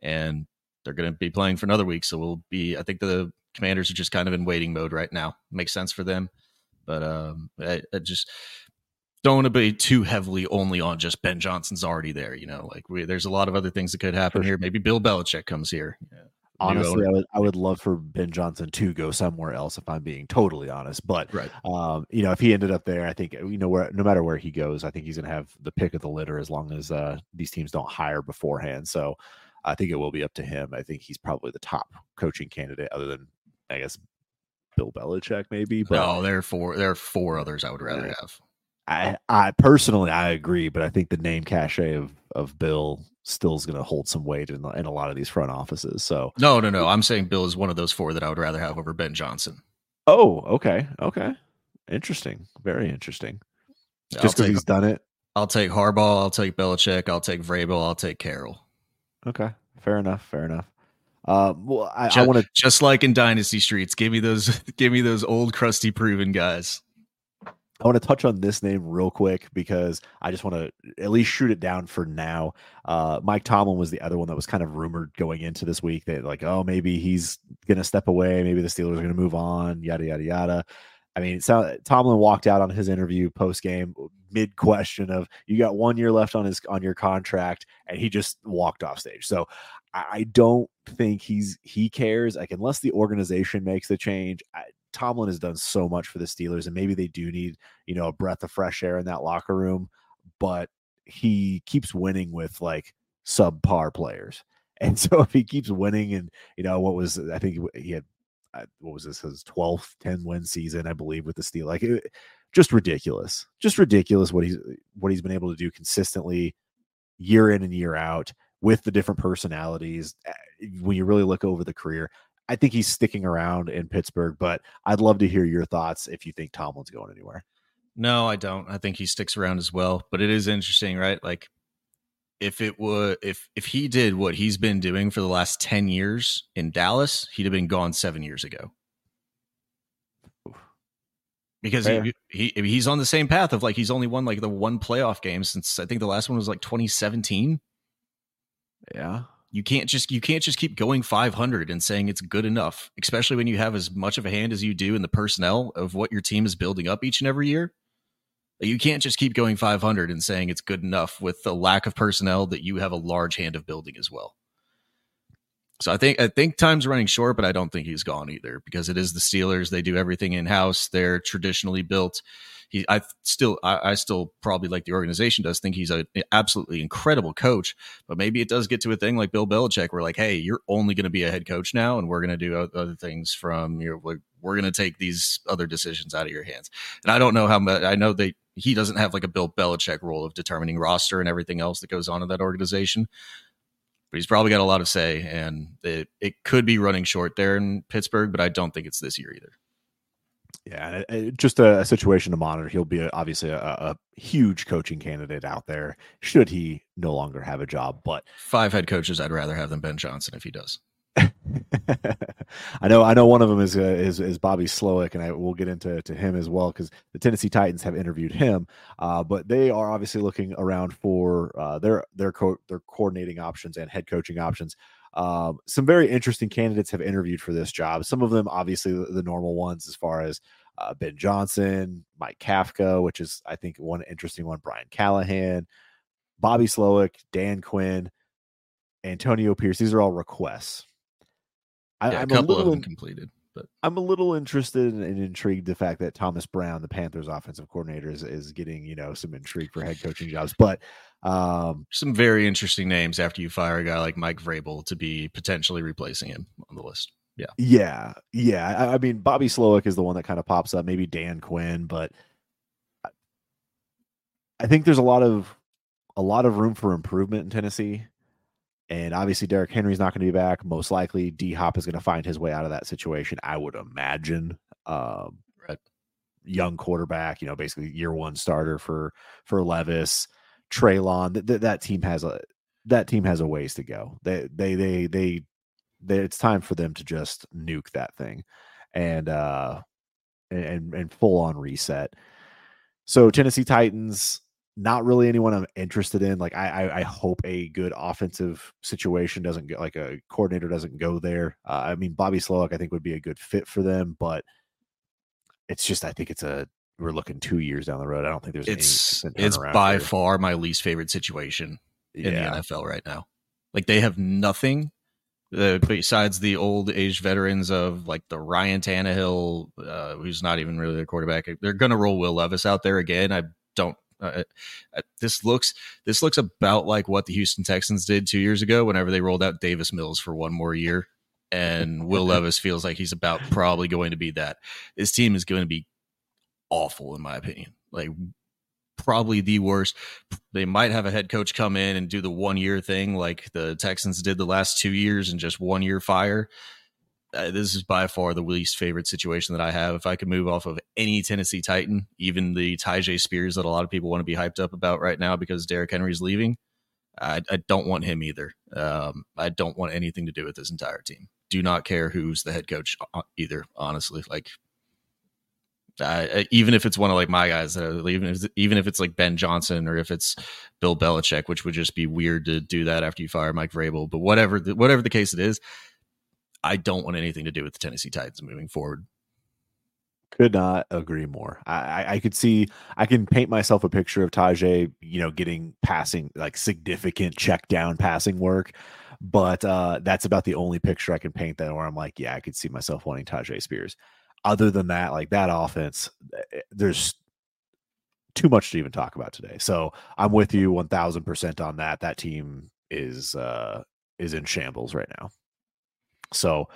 and they're going to be playing for another week. So I think the Commanders are just kind of in waiting mode right now. Makes sense for them. But I just don't want to be too heavily only on just Ben Johnson's already there. There's a lot of other things that could happen here. Maybe Bill Belichick comes here. Yeah. Honestly, I would love for Ben Johnson to go somewhere else if I'm being totally honest. But, right. If he ended up there, I think, no matter where he goes, I think he's going to have the pick of the litter as long as these teams don't hire beforehand. So I think it will be up to him. I think he's probably the top coaching candidate other than, I guess, Bill Belichick maybe. But no, there are four others I would rather have. I personally, I agree, but I think the name cachet of Bill still is going to hold some weight in a lot of these front offices. So no. I'm saying Bill is one of those four that I would rather have over Ben Johnson. Oh, okay. Interesting. Very interesting. Just because he's done it. I'll take Harbaugh. I'll take Belichick. I'll take Vrabel. I'll take Carroll. Okay. Fair enough. Well, I want to, just like in Dynasty Streets, give me those old crusty proven guys. I want to touch on this name real quick because I just want to at least shoot it down for now. Mike Tomlin was the other one that was kind of rumored going into this week that maybe he's going to step away. Maybe the Steelers are going to move on, yada, yada, yada. I mean, Tomlin walked out on his interview post game mid question of, you got 1 year left on your contract, and he just walked off stage. So I don't think he cares. Like, unless the organization makes the change, Tomlin has done so much for the Steelers, and maybe they do need, you know, a breath of fresh air in that locker room, but he keeps winning with like subpar players. And so if he keeps winning, and, you know, I think he had, what was this, his 12th 10-win season, I believe, with the Steelers. Like, just ridiculous what he's been able to do consistently year in and year out with the different personalities. When you really look over the career, I think he's sticking around in Pittsburgh, but I'd love to hear your thoughts if you think Tomlin's going anywhere. No, I don't. I think he sticks around as well, but it is interesting, right? Like, if he did what he's been doing for the last 10 years in Dallas, he'd have been gone 7 years ago. Because he's on the same path of, like, he's only won like the one playoff game since, I think the last one was like 2017. Yeah. You can't just keep going 500 and saying it's good enough, especially when you have as much of a hand as you do in the personnel of what your team is building up each and every year. You can't just keep going 500 and saying it's good enough with the lack of personnel that you have a large hand of building as well. So I think time's running short, but I don't think he's gone either, because it is the Steelers. They do everything in-house. They're traditionally built. I still probably, like the organization does, think he's an absolutely incredible coach, but maybe it does get to a thing like Bill Belichick where, like, hey, you're only going to be a head coach now, and we're going to do other things from your, like, we're going to take these other decisions out of your hands. And I don't know how much, I know that he doesn't have like a Bill Belichick role of determining roster and everything else that goes on in that organization, but he's probably got a lot of say, and it could be running short there in Pittsburgh, but I don't think it's this year either. Yeah, just a situation to monitor. He'll be obviously a huge coaching candidate out there should he no longer have a job. But 5 head coaches I'd rather have than Ben Johnson if he does. I know one of them is Bobby Slowick, and I will get into him as well, because the Tennessee Titans have interviewed him, but they are obviously looking around for their coordinating options and head coaching options. Some very interesting candidates have interviewed for this job. Some of them, obviously, the normal ones, as far as Ben Johnson, Mike Kafka, which is, I think, one interesting one, Brian Callahan, Bobby Slowick, Dan Quinn, Antonio Pierce. These are all requests. A couple of them completed, but I'm a little interested and intrigued the fact that Thomas Brown, the Panthers' offensive coordinator, is getting, you know, some intrigue for head coaching jobs. But some very interesting names after you fire a guy like Mike Vrabel to be potentially replacing him on the list. Yeah. I mean, Bobby Slowick is the one that kind of pops up. Maybe Dan Quinn, but I think there's a lot of room for improvement in Tennessee. And obviously, Derrick Henry's not going to be back. Most likely, D-Hop is going to find his way out of that situation, I would imagine. Right. Young quarterback, you know, basically year one starter for Levis, Traylon. That team has a ways to go. It's time for them to just nuke that thing, and full on reset. So Tennessee Titans. Not really anyone I'm interested in. Like, I hope a good offensive situation doesn't go, like a coordinator doesn't go there. I mean, Bobby Slowick, I think, would be a good fit for them, but it's just, I think we're looking 2 years down the road. I don't think it's by here. Far my least favorite situation in the NFL right now. Like, they have nothing besides the old age veterans of, like, the Ryan Tannehill, who's not even really their quarterback. They're going to roll Will Levis out there again. I don't. This looks about like what the Houston Texans did 2 years ago whenever they rolled out Davis Mills for one more year, and Will Levis feels like he's about probably going to be that. This team is going to be awful, in my opinion. Like, probably the worst. They might have a head coach come in and do the 1 year thing like the Texans did the last 2 years and just 1 year fire. This is by far the least favorite situation that I have. If I could move off of any Tennessee Titan, even the Tyjae Spears that a lot of people want to be hyped up about right now because Derrick Henry's leaving, I don't want him either. I don't want anything to do with this entire team. Do not care who's the head coach either, honestly. Like, even if it's one of, like, my guys, even if it's like Ben Johnson or if it's Bill Belichick, which would just be weird to do that after you fire Mike Vrabel. But whatever the case it is, I don't want anything to do with the Tennessee Titans moving forward. Could not agree more. I could see, I can paint myself a picture of Tajay, you know, getting passing, like significant check down passing work. But that's about the only picture I can paint that where I'm like, yeah, I could see myself wanting Tajay Spears. Other than that, like that offense, there's too much to even talk about today. So I'm with you 1000% on that. That team is in shambles right now. So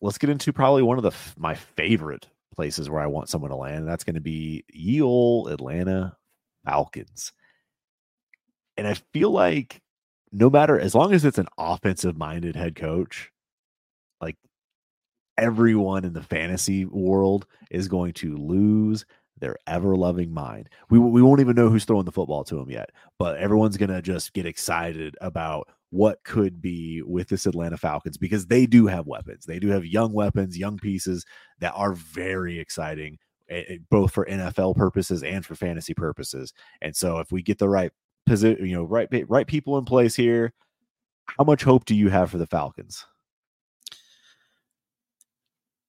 let's get into probably one of my favorite places where I want someone to land. And that's going to be ye ol' Atlanta Falcons. And I feel like no matter, as long as it's an offensive minded head coach, like everyone in the fantasy world is going to lose their ever loving mind. We won't even know who's throwing the football to them yet, but everyone's going to just get excited about what could be with this Atlanta Falcons, because they do have weapons. They do have young weapons, young pieces that are very exciting, both for NFL purposes and for fantasy purposes. And so if we get the right position, you know, right people in place here, how much hope do you have for the Falcons?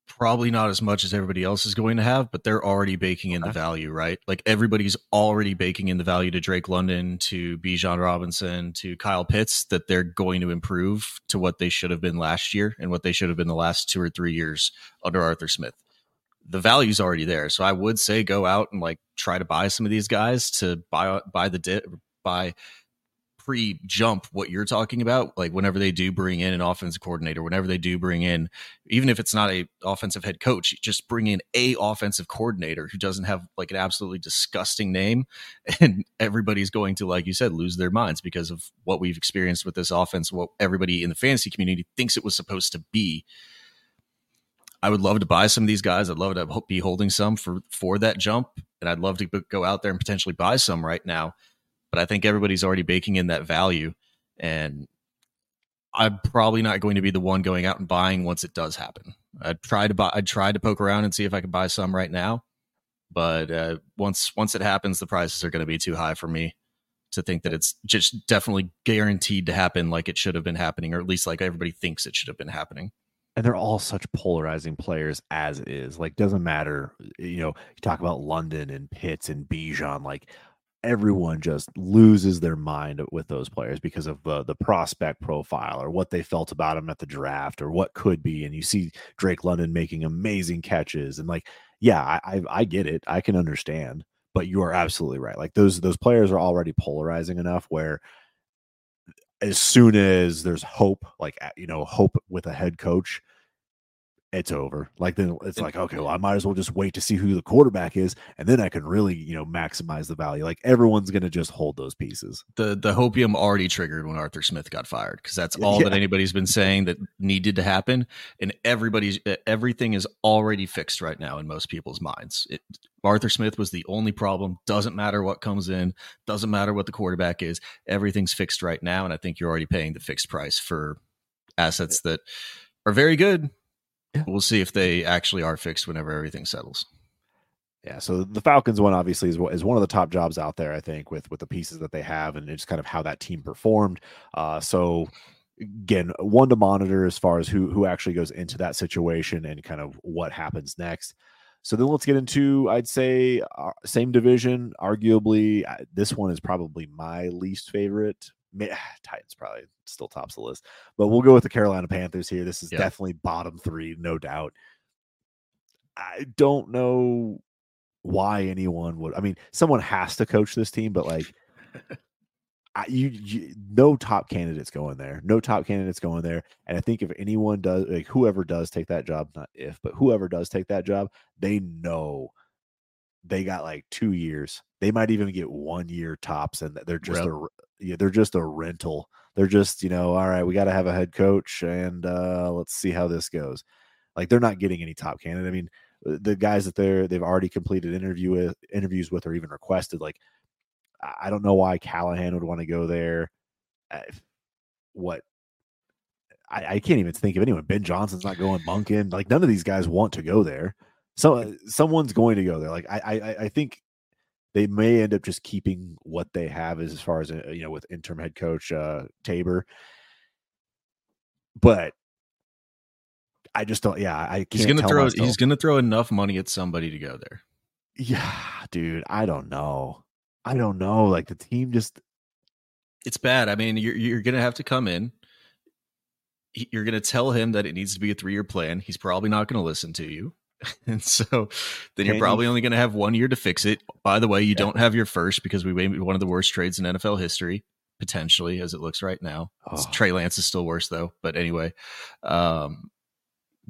Probably not as much as everybody else is going to have, but they're already baking in the value, right? Like everybody's already baking in the value to Drake London, to Bijan Robinson, to Kyle Pitts, that they're going to improve to what they should have been last year and what they should have been the last 2 or 3 years under Arthur Smith. The value's already there. So I would say go out and like try to buy some of these guys to buy pre-jump what you're talking about. Like whenever they do bring in an offensive coordinator, whenever they do bring in, even if it's not a offensive head coach, just bring in a offensive coordinator who doesn't have like an absolutely disgusting name, and everybody's going to, like you said, lose their minds because of what we've experienced with this offense, what everybody in the fantasy community thinks it was supposed to be. I would love to buy some of these guys. I'd love to be holding some for that jump, and I'd love to go out there and potentially buy some right now. But I think everybody's already baking in that value, and I'm probably not going to be the one going out and buying once it does happen. I'd try to poke around and see if I could buy some right now, but once it happens, the prices are going to be too high for me to think that it's just definitely guaranteed to happen like it should have been happening, or at least like everybody thinks it should have been happening. And they're all such polarizing players as it is. Like, doesn't matter. You know, you talk about London and Pitts and Bijan, like, everyone just loses their mind with those players because of the prospect profile or what they felt about them at the draft or what could be. And you see Drake London making amazing catches and like, yeah, I get it. I can understand, but you are absolutely right. Like those players are already polarizing enough where as soon as there's hope, like, you know, hope with a head coach, it's over. Like then it's like, okay, well, I might as well just wait to see who the quarterback is, and then I can really, you know, maximize the value. Like everyone's going to just hold those pieces. The hopium already triggered when Arthur Smith got fired, because that's all that anybody's been saying that needed to happen, and everything is already fixed right now in most people's minds. Arthur Smith was the only problem. Doesn't matter what comes in. Doesn't matter what the quarterback is. Everything's fixed right now, and I think you're already paying the fixed price for assets that are very good. Yeah. We'll see if they actually are fixed whenever everything settles. Yeah, so the Falcons one obviously is one of the top jobs out there, I think, with the pieces that they have and just kind of how that team performed. So again, one to monitor as far as who actually goes into that situation and kind of what happens next. So then let's get into, I'd say, same division. Arguably, this one is probably my least favorite. Titans probably still tops the list, but we'll go with the Carolina Panthers here. This is definitely bottom three, no doubt. I don't know why anyone would. I mean, someone has to coach this team, but like, no top candidates going there. No top candidates going there. And I think if anyone does, like whoever does take that job, not if, but whoever does take that job, they know they got like 2 years. They might even get 1 year tops, and they're just they're just a rental. They're just, you know, all right, we got to have a head coach, and let's see how this goes. Like they're not getting any top candidate. I mean, the guys that they've already completed interviews with or even requested. Like, I don't know why Callahan would want to go there. I can't even think of anyone. Ben Johnson's not going. Munkin. Like none of these guys want to go there. So someone's going to go there. Like I think they may end up just keeping what they have as far as, you know, with interim head coach Tabor. But I just don't. Yeah, I can't. He's gonna throw enough money at somebody to go there. Yeah, dude. I don't know. Like the team just. It's bad. I mean, you're gonna have to come in. You're gonna tell him that it needs to be a 3-year plan. He's probably not gonna listen to you. And so then you're probably only going to have 1 year to fix it. By the way, you don't have your first because we made one of the worst trades in NFL history, potentially, as it looks right now. Oh. Trey Lance is still worse, though. But anyway, one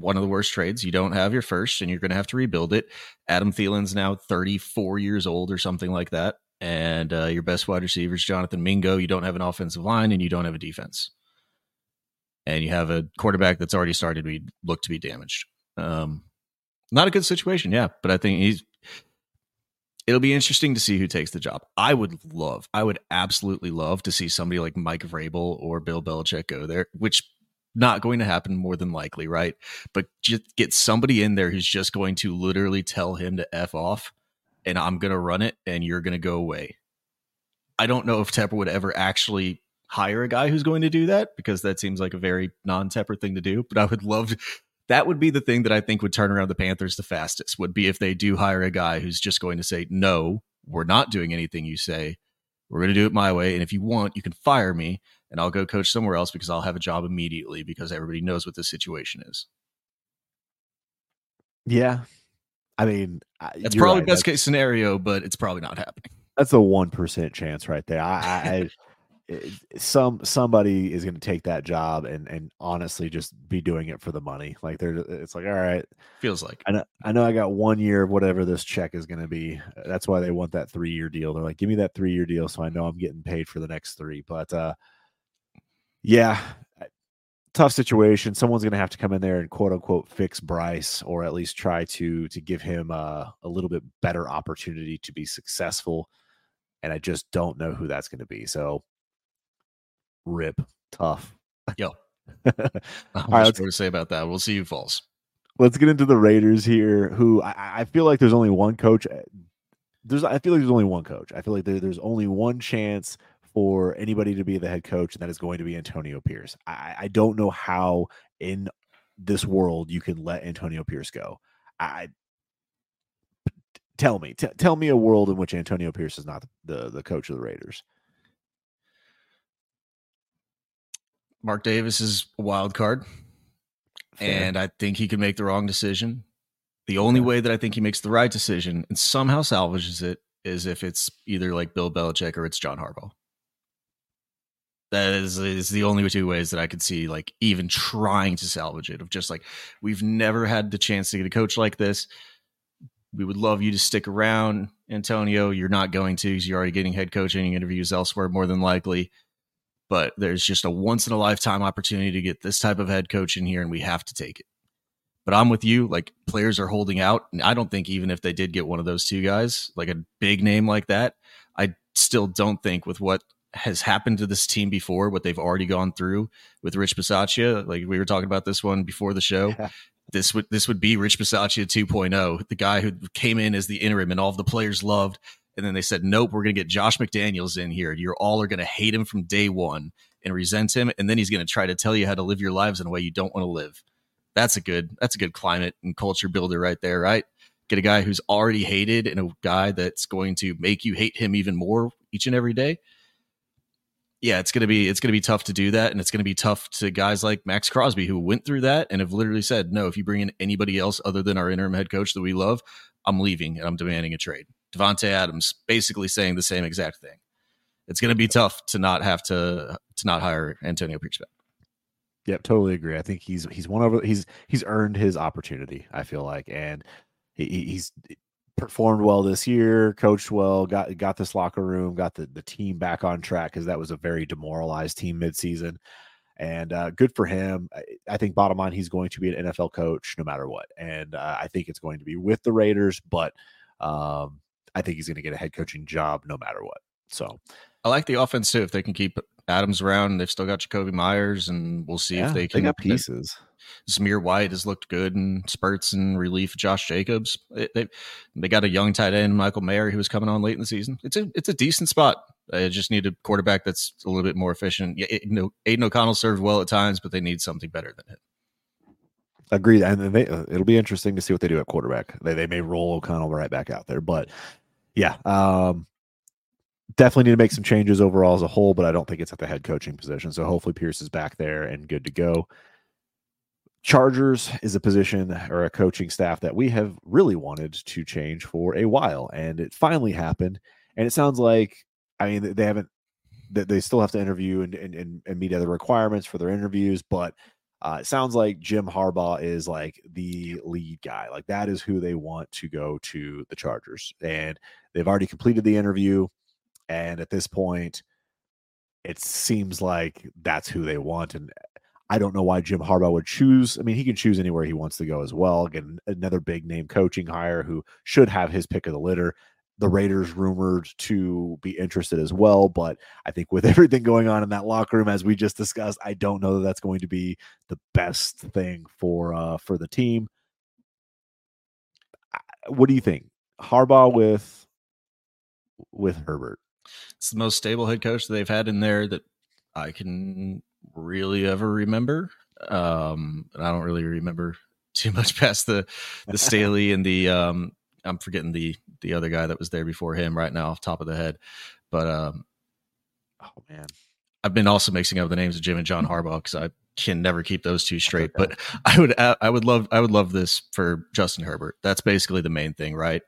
of the worst trades. You don't have your first and you're going to have to rebuild it. Adam Thielen's now 34 years old or something like that. And your best wide receiver is Jonathan Mingo. You don't have an offensive line and you don't have a defense. And you have a quarterback that's already started to look to be damaged. Not a good situation, yeah, but I think it'll be interesting to see who takes the job. I would absolutely love to see somebody like Mike Vrabel or Bill Belichick go there, which not going to happen more than likely, right? But just get somebody in there who's just going to literally tell him to F off and I'm going to run it and you're going to go away. I don't know if Tepper would ever actually hire a guy who's going to do that because that seems like a very non-Tepper thing to do, but I would love to. That would be the thing that I think would turn around the Panthers the fastest would be if they do hire a guy who's just going to say, no, we're not doing anything you say. We're going to do it my way. And if you want, you can fire me and I'll go coach somewhere else because I'll have a job immediately because everybody knows what the situation is. Yeah. I mean, it's probably best case scenario, but it's probably not happening. That's a 1% chance right there. Somebody is going to take that job and honestly just be doing it for the money. Like it's like, all right, feels like I know I got 1 year of whatever this check is going to be. That's why they want that 3-year deal. They're like, give me that 3-year deal. So I know I'm getting paid for the next 3, but yeah, tough situation. Someone's going to have to come in there and quote unquote fix Bryce or at least try to give him a little bit better opportunity to be successful. And I just don't know who that's going to be. So, rip tough. Yo, all right, what to say about that? We'll see who falls. Let's get into the Raiders here, who I feel like there's only one coach. I feel like there's only one chance for anybody to be the head coach, and that is going to be Antonio Pierce. I don't know how in this world you can let Antonio Pierce go. Tell me a world in which Antonio Pierce is not the coach of the Raiders. Mark Davis is a wild card, and I think he could make the wrong decision. The only way that I think he makes the right decision and somehow salvages it is if it's either like Bill Belichick or it's John Harbaugh. That is the only 2 ways that I could see like even trying to salvage it, of just like, we've never had the chance to get a coach like this. We would love you to stick around, Antonio. You're not going to because you're already getting head coaching interviews elsewhere more than likely. But there's just a once-in-a-lifetime opportunity to get this type of head coach in here, and we have to take it. But I'm with you. Like, players are holding out, and I don't think even if they did get one of those 2 guys, like a big name like that, I still don't think with what has happened to this team before, what they've already gone through with Rich Bisaccia. Like, we were talking about this one before the show. Yeah. This would be Rich Bisaccia 2.0, the guy who came in as the interim and all of the players loved. And then they said, nope, we're going to get Josh McDaniels in here. You all are going to hate him from day one and resent him. And then he's going to try to tell you how to live your lives in a way you don't want to live. That's a good climate and culture builder right there, right? Get a guy who's already hated and a guy that's going to make you hate him even more each and every day. Yeah, it's going to be tough to do that. And it's going to be tough to guys like Max Crosby who went through that and have literally said, no, if you bring in anybody else other than our interim head coach that we love, I'm leaving and I'm demanding a trade. Devontae Adams basically saying the same exact thing. It's going to be tough to not have to not hire Antonio Pierce back. Yep, totally agree. I think he's earned his opportunity, I feel like, and he's performed well this year, coached well, got this locker room, got the team back on track because that was a very demoralized team midseason. And good for him. I think bottom line, he's going to be an NFL coach no matter what, and I think it's going to be with the Raiders, but I think he's going to get a head coaching job no matter what. So I like the offense too. If they can keep Adams around, they've still got Jacoby Myers, and we'll see if they can get pieces. Zamir White has looked good in spurts and relief. Josh Jacobs, they got a young tight end, Michael Mayer, who was coming on late in the season. It's a decent spot. I just need a quarterback that's a little bit more efficient. Yeah, Aiden O'Connell served well at times, but they need something better than him. Agreed. And they, it'll be interesting to see what they do at quarterback. They may roll O'Connell right back out there. But, yeah, definitely need to make some changes overall as a whole, but I don't think it's at the head coaching position. So hopefully Pierce is back there and good to go. Chargers is a position or a coaching staff that we have really wanted to change for a while, and it finally happened. And it sounds like, I mean, they haven't, they still have to interview and meet other requirements for their interviews, but it sounds like Jim Harbaugh is like the lead guy. Like that is who they want to go to the Chargers. And they've already completed the interview. And at this point, it seems like that's who they want. And I don't know why Jim Harbaugh would choose. I mean, he can choose anywhere he wants to go as well. Again, another big name coaching hire who should have his pick of the litter. The Raiders rumored to be interested as well. But I think with everything going on in that locker room, as we just discussed, I don't know that that's going to be the best thing for the team. What do you think? Harbaugh with Herbert. It's the most stable head coach that they've had in there that I can really ever remember. And I don't really remember too much past the Staley and the I'm forgetting the other guy that was there before him right now off top of the head. But oh man, I've been also mixing up the names of Jim and John Harbaugh because I can never keep those two straight. But I would love this for Justin Herbert. That's basically the main thing, right?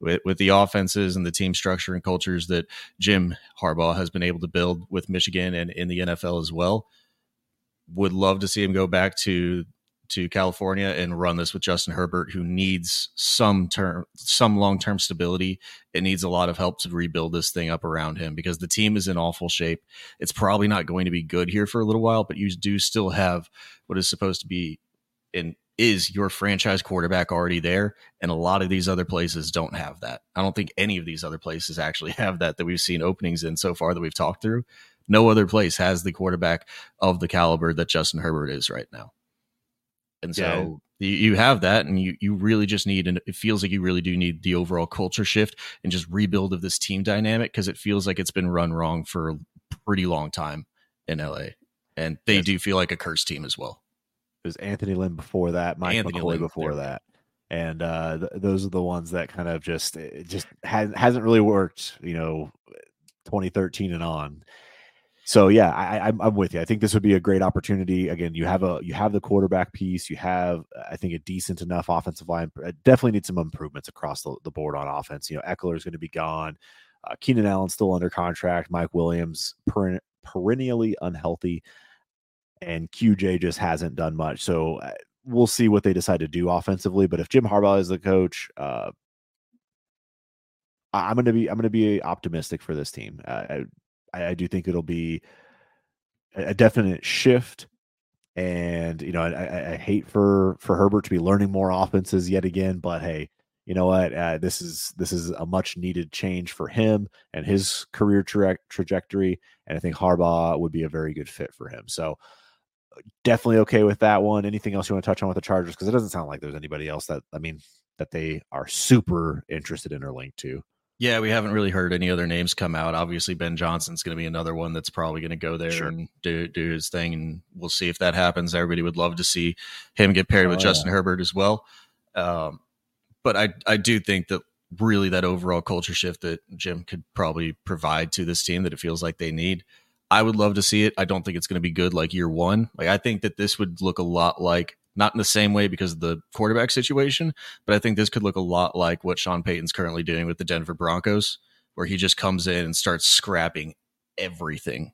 With the offenses and the team structure and cultures that Jim Harbaugh has been able to build with Michigan and in the NFL as well. Would love to see him go back to California and run this with Justin Herbert, who needs some long-term stability. It needs a lot of help to rebuild this thing up around him because the team is in awful shape. It's probably not going to be good here for a little while, but you do still have what is supposed to be in is your franchise quarterback already there. And a lot of these other places don't have that. I don't think any of these other places actually have that we've seen openings in so far that we've talked through. No other place has the quarterback of the caliber that Justin Herbert is right now. And so you have that, and you really just need, and it feels like you really do need the overall culture shift and just rebuild of this team dynamic because it feels like it's been run wrong for a pretty long time in LA. And they do feel like a cursed team as well. It was Anthony Lynn before that, Mike McCoy before that. And those are the ones that kind of just hasn't really worked, 2013 and on. So, yeah, I'm with you. I think this would be a great opportunity. Again, you have the quarterback piece. You have, I think, a decent enough offensive line. I definitely need some improvements across the board on offense. Eckler is going to be gone. Keenan Allen's still under contract. Mike Williams, perennially unhealthy. And QJ just hasn't done much. So we'll see what they decide to do offensively. But if Jim Harbaugh is the coach, I'm going to be optimistic for this team. I do think it'll be a definite shift. And, I hate for Herbert to be learning more offenses yet again, but hey, you know what? This is a much needed change for him and his career trajectory. And I think Harbaugh would be a very good fit for him. So, definitely okay with that one. Anything else you want to touch on with the Chargers? Because it doesn't sound like there's anybody else that they are super interested in or linked to. Yeah, we haven't really heard any other names come out. Obviously, Ben Johnson's going to be another one that's probably going to go there and do his thing, and we'll see if that happens. Everybody would love to see him get paired with Justin Herbert as well. But I do think that really that overall culture shift that Jim could probably provide to this team that it feels like they need. I would love to see it. I don't think it's going to be good like year one. Like I think that this would look a lot like, not in the same way because of the quarterback situation, but I think this could look a lot like what Sean Payton's currently doing with the Denver Broncos, where he just comes in and starts scrapping everything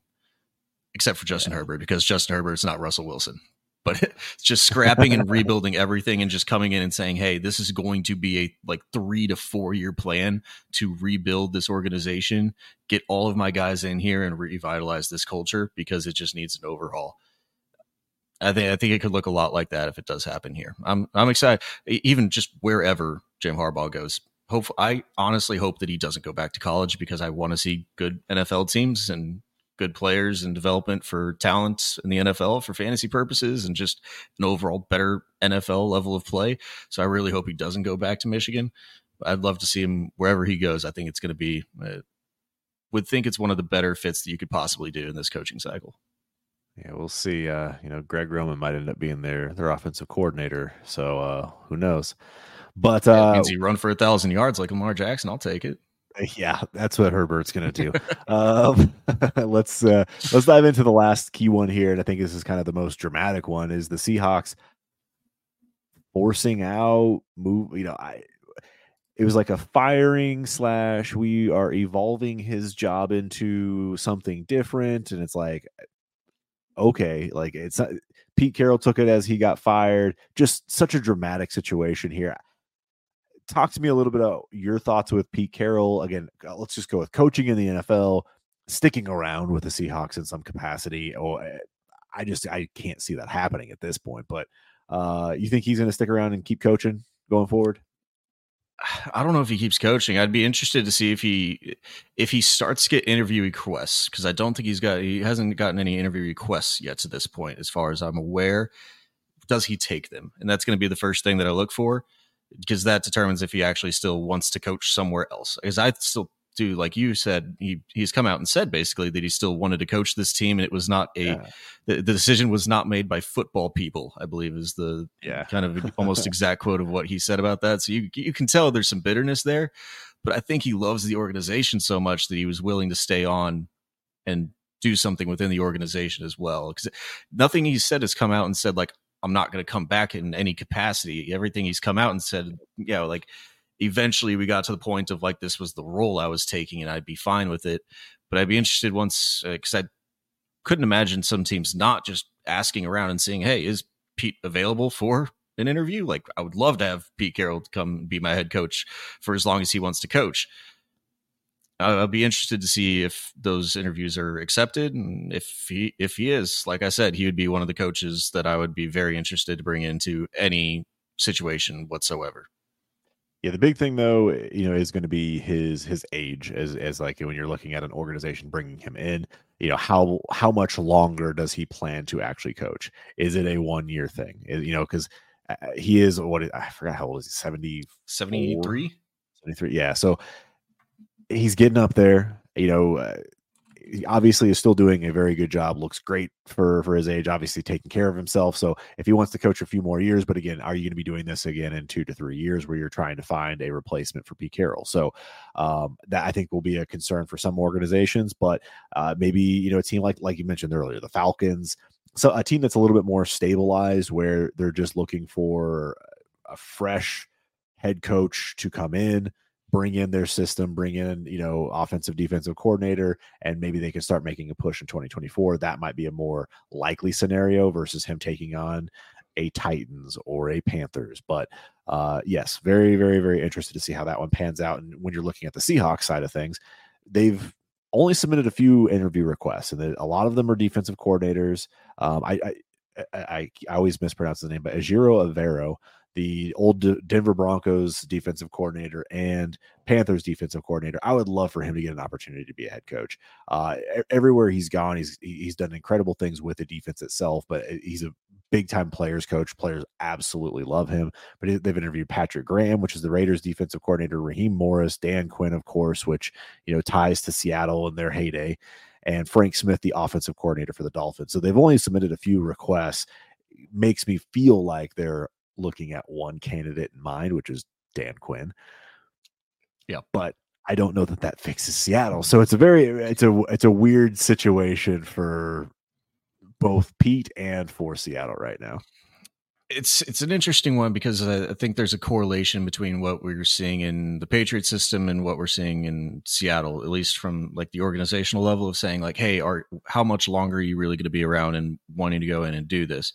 except for Justin Herbert, because Justin Herbert's not Russell Wilson. But it's just scrapping and rebuilding everything and just coming in and saying, hey, this is going to be a 3 to 4 year plan to rebuild this organization, get all of my guys in here and revitalize this culture because it just needs an overhaul. I think it could look a lot like that if it does happen here. I'm excited, even just wherever Jim Harbaugh goes. I honestly hope that he doesn't go back to college because I want to see good NFL teams and good players and development for talent in the NFL for fantasy purposes and just an overall better NFL level of play. So I really hope he doesn't go back to Michigan. I'd love to see him wherever he goes. I think it's going to be, I would think it's one of the better fits that you could possibly do in this coaching cycle. Yeah, we'll see. Greg Roman might end up being their offensive coordinator. So who knows? But that means you run for 1,000 yards like Lamar Jackson. I'll take it. Yeah, that's what Herbert's going to do. Let's dive into the last key one here, and I think this is kind of the most dramatic one: is the Seahawks forcing out move. It was like a firing / we are evolving his job into something different, and it's like, okay, like it's not, Pete Carroll took it as he got fired. Just such a dramatic situation here. Talk to me a little bit about your thoughts with Pete Carroll. Again, let's just go with coaching in the NFL, sticking around with the Seahawks in some capacity. Oh, I can't see that happening at this point, but you think he's going to stick around and keep coaching going forward? I don't know if he keeps coaching. I'd be interested to see if he starts to get interview requests, because I don't think he hasn't gotten any interview requests yet to this point, as far as I'm aware. Does he take them? And that's going to be the first thing that I look for, because that determines if he actually still wants to coach somewhere else. Because I still do, like you said, he's come out and said basically that he still wanted to coach this team, and it was not the decision was not made by football people, I believe is the kind of almost exact quote of what he said about that. So you can tell there's some bitterness there, but I think he loves the organization so much that he was willing to stay on and do something within the organization as well. Because nothing he said has come out and said like, I'm not going to come back in any capacity. Everything he's come out and said, eventually we got to the point of like, this was the role I was taking and I'd be fine with it. But I'd be interested once, because I couldn't imagine some teams not just asking around and saying, hey, is Pete available for an interview? Like, I would love to have Pete Carroll come be my head coach for as long as he wants to coach. I'll be interested to see if those interviews are accepted, and if he is, like I said, he would be one of the coaches that I would be very interested to bring into any situation whatsoever. Yeah, the big thing though, is going to be his age as like when you're looking at an organization bringing him in. How much longer does he plan to actually coach? Is it a 1-year thing? Because he is I forgot how old is he? 73. Yeah, so. He's getting up there, he obviously is still doing a very good job, looks great for his age, obviously taking care of himself. So if he wants to coach a few more years, but again, are you going to be doing this again in 2 to 3 years where you're trying to find a replacement for Pete Carroll? So that I think will be a concern for some organizations, but maybe, a team like you mentioned earlier, the Falcons. So a team that's a little bit more stabilized where they're just looking for a fresh head coach to come in, bring in their system, bring in, offensive, defensive coordinator, and maybe they can start making a push in 2024. That might be a more likely scenario versus him taking on a Titans or a Panthers. But yes, very, very, very interested to see how that one pans out. And when you're looking at the Seahawks side of things, they've only submitted a few interview requests, and a lot of them are defensive coordinators. I always mispronounce his name, but Ajero Averro, the old Denver Broncos defensive coordinator and Panthers defensive coordinator. I would love for him to get an opportunity to be a head coach. Everywhere he's gone, he's done incredible things with the defense itself, but he's a big-time players coach. Players absolutely love him. But they've interviewed Patrick Graham, which is the Raiders defensive coordinator, Raheem Morris, Dan Quinn, of course, which ties to Seattle and their heyday, and Frank Smith, the offensive coordinator for the Dolphins. So they've only submitted a few requests. It makes me feel like they're looking at one candidate in mind, which is Dan Quinn. Yeah, but I don't know that fixes Seattle. So it's a weird situation for both Pete and for Seattle right now. It's an interesting one, because I think there's a correlation between what we're seeing in the Patriot system and what we're seeing in Seattle, at least from like the organizational level of saying like, hey, how much longer are you really going to be around and wanting to go in and do this?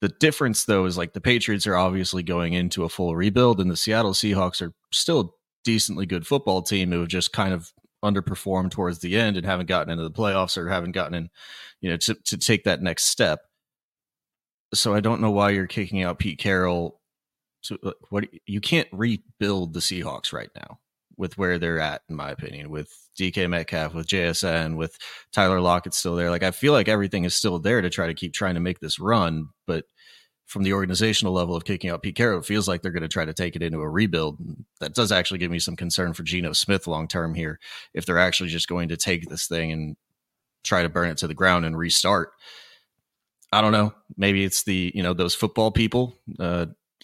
The difference, though, is like the Patriots are obviously going into a full rebuild, and the Seattle Seahawks are still a decently good football team who have just kind of underperformed towards the end and haven't gotten into the playoffs or haven't gotten in, to take that next step. So I don't know why you're kicking out Pete Carroll. So you can't rebuild the Seahawks right now with where they're at, in my opinion, with DK Metcalf, with JSN, with Tyler Lockett still there. Like, I feel like everything is still there to keep trying to make this run. But from the organizational level of kicking out Pete Carroll, it feels like they're going to try to take it into a rebuild. That does actually give me some concern for Geno Smith long-term here, if they're actually just going to take this thing and try to burn it to the ground and restart. I don't know. Maybe it's the, you know, those football people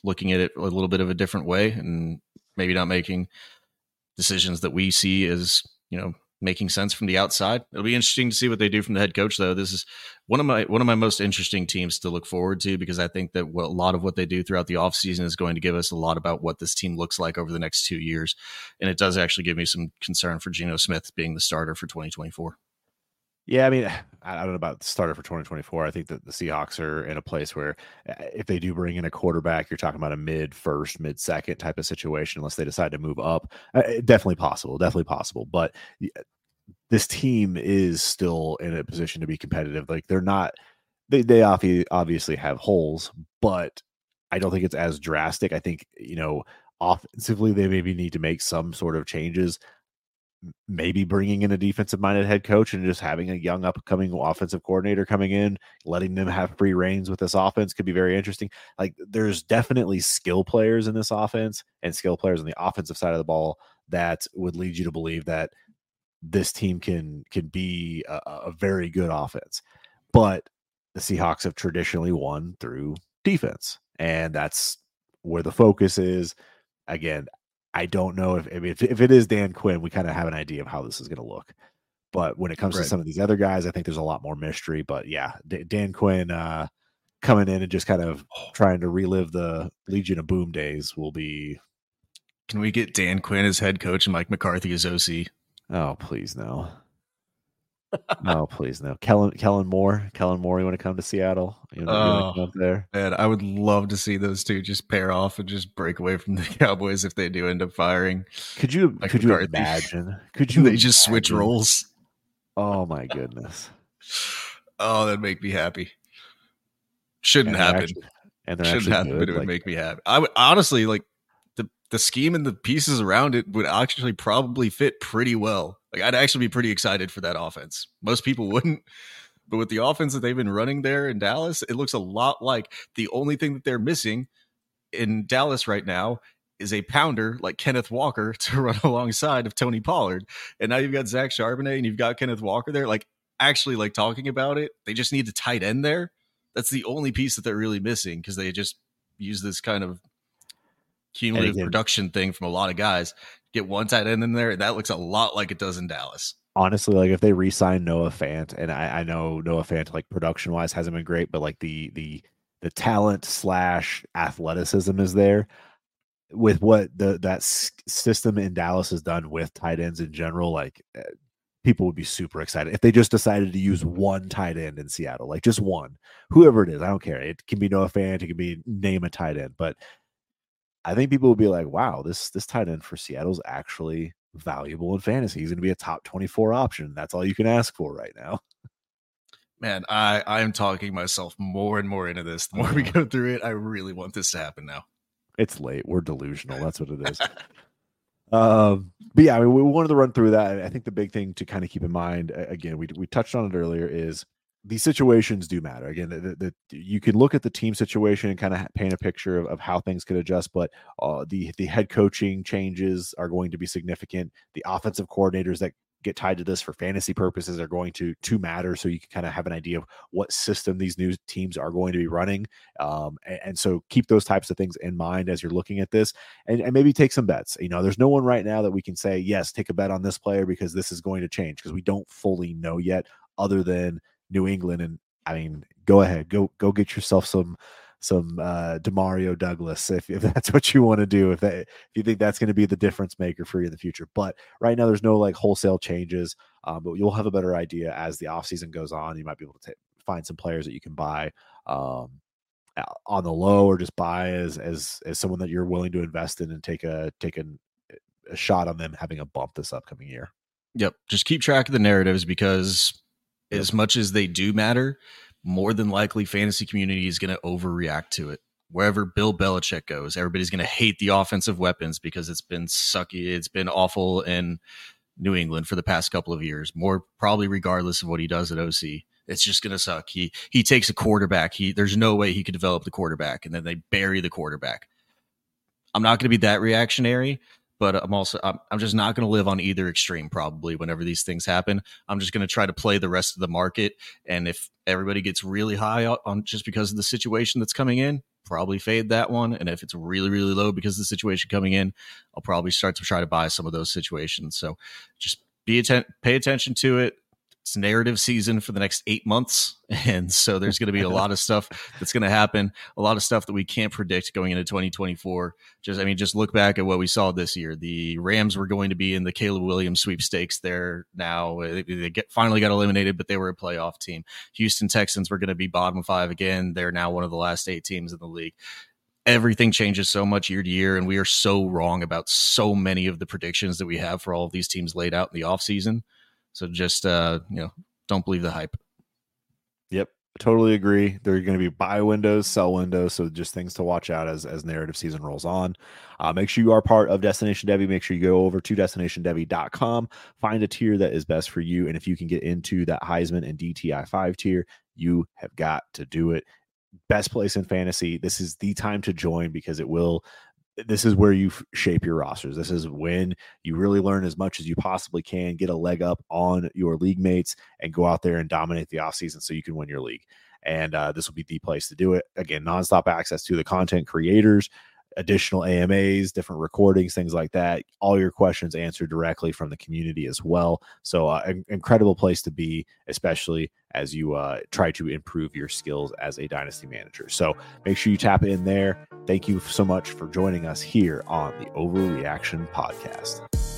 looking at it a little bit of a different way and maybe not making decisions that we see as, you know, making sense from the outside. It'll be interesting to see what they do from the head coach, though. This is one of my most interesting teams to look forward to, because I think that a lot of what they do throughout the offseason is going to give us a lot about what this team looks like over the next 2 years. And it does actually give me some concern for Geno Smith being the starter for 2024. Yeah, I mean, I don't know about the starter for 2024. I think that the Seahawks are in a place where if they do bring in a quarterback, you're talking about a mid-first, mid-second type of situation, unless they decide to move up. Definitely possible. But this team is still in a position to be competitive. Like, they're not – they obviously have holes, but I don't think it's as drastic. I think, you know, offensively they maybe need to make some sort of changes. Maybe bringing in a defensive-minded head coach and just having a young upcoming offensive coordinator coming in, letting them have free reins with this offense could be very interesting. Like, there's definitely skill players in this offense and skill players on the offensive side of the ball that would lead you to believe that this team can be a very good offense. But the Seahawks have traditionally won through defense, and that's where the focus is. Again, I don't know if it is Dan Quinn, we kind of have an idea of how this is going to look. But when it comes to some of these other guys, I think there's a lot more mystery. But yeah, Dan Quinn coming in and just kind of trying to relive the Legion of Boom days will be. Can we get Dan Quinn as head coach and Mike McCarthy as OC? Oh, please no. No, please no. Kellen Moore, you want to come to Seattle? You want to come there? Man, I would love to see those two just pair off and just break away from the Cowboys if they do end up firing. Could you imagine? Could you imagine? Just switch roles? Oh my goodness! Oh, that'd make me happy. Shouldn't happen, but it would make me happy. I would honestly like the scheme and the pieces around it would actually probably fit pretty well. Like, I'd actually be pretty excited for that offense. Most people wouldn't, but with the offense that they've been running there in Dallas, it looks a lot like the only thing that they're missing in Dallas right now is a pounder like Kenneth Walker to run alongside of Tony Pollard. And now you've got Zach Charbonnet and you've got Kenneth Walker there. Like, actually, like, talking about it, they just need the tight end there. That's the only piece that they're really missing, because they just use this kind of cumulative production thing from a lot of guys. Get one tight end in there. That looks a lot like it does in Dallas. Honestly, like, if they re-sign Noah Fant, and I know Noah Fant, like, production wise hasn't been great, but like the talent / athleticism is there. With what that system in Dallas has done with tight ends in general, like, people would be super excited if they just decided to use one tight end in Seattle, like just one, whoever it is. I don't care. It can be Noah Fant. It can be name a tight end, but I think people will be like, wow, this tight end for Seattle is actually valuable in fantasy. He's going to be a top 24 option. That's all you can ask for right now. Man, I am talking myself more and more into this. The more we go through it, I really want this to happen now. It's late. We're delusional. That's what it is. But yeah, I mean, we wanted to run through that. I think the big thing to kind of keep in mind, again, we touched on it earlier, is these situations do matter. Again, you can look at the team situation and kind of paint a picture of how things could adjust, but the head coaching changes are going to be significant. The offensive coordinators that get tied to this for fantasy purposes are going to matter, so you can kind of have an idea of what system these new teams are going to be running. And so keep those types of things in mind as you're looking at this, and maybe take some bets. You know, there's no one right now that we can say, yes, take a bet on this player because this is going to change, because we don't fully know yet, other than New England. And I mean, go ahead, go get yourself some DeMario Douglas if that's what you want to do, if you think that's going to be the difference maker for you in the future. But right now there's no like wholesale changes, but you'll have a better idea as the offseason goes on. You might be able to find some players that you can buy on the low, or just buy as someone that you're willing to invest in and take a shot on them having a bump this upcoming year. Yep. Just keep track of the narratives, because as much as they do matter, more than likely fantasy community is going to overreact to it. Wherever Bill Belichick goes, everybody's going to hate the offensive weapons because it's been sucky. It's been awful in New England for the past couple of years, more probably regardless of what he does at OC. It's just going to suck. He takes a quarterback. There's no way he could develop the quarterback, and then they bury the quarterback. I'm not going to be that reactionary, but I'm just not going to live on either extreme probably whenever these things happen. I'm just going to try to play the rest of the market. And if everybody gets really high on just because of the situation that's coming in, probably fade that one. And if it's really, really low because of the situation coming in, I'll probably start to try to buy some of those situations. So just pay attention to it. It's narrative season for the next 8 months. And so there's going to be a lot of stuff that's going to happen. A lot of stuff that we can't predict going into 2024. Just look back at what we saw this year. The Rams were going to be in the Caleb Williams sweepstakes there. Now they finally got eliminated, but they were a playoff team. Houston Texans were going to be bottom five again. They're now one of the last eight teams in the league. Everything changes so much year to year, and we are so wrong about so many of the predictions that we have for all of these teams laid out in the offseason. So just, don't believe the hype. Yep, totally agree. There are going to be buy windows, sell windows. So just things to watch out as narrative season rolls on. Make sure you are part of Destination Devy. Make sure you go over to DestinationDevy.com. Find a tier that is best for you. And if you can get into that Heisman and DTI5 tier, you have got to do it. Best place in fantasy. This is the time to join because it will... This is where you shape your rosters. This is when you really learn as much as you possibly can, get a leg up on your league mates, and go out there and dominate the offseason so you can win your league. And this will be the place to do it. Again, nonstop access to the content creators, additional AMAs, different recordings, things like that. All your questions answered directly from the community as well. So an incredible place to be, especially as you try to improve your skills as a dynasty manager. So make sure you tap in there. Thank you so much for joining us here on the Overreaction Podcast.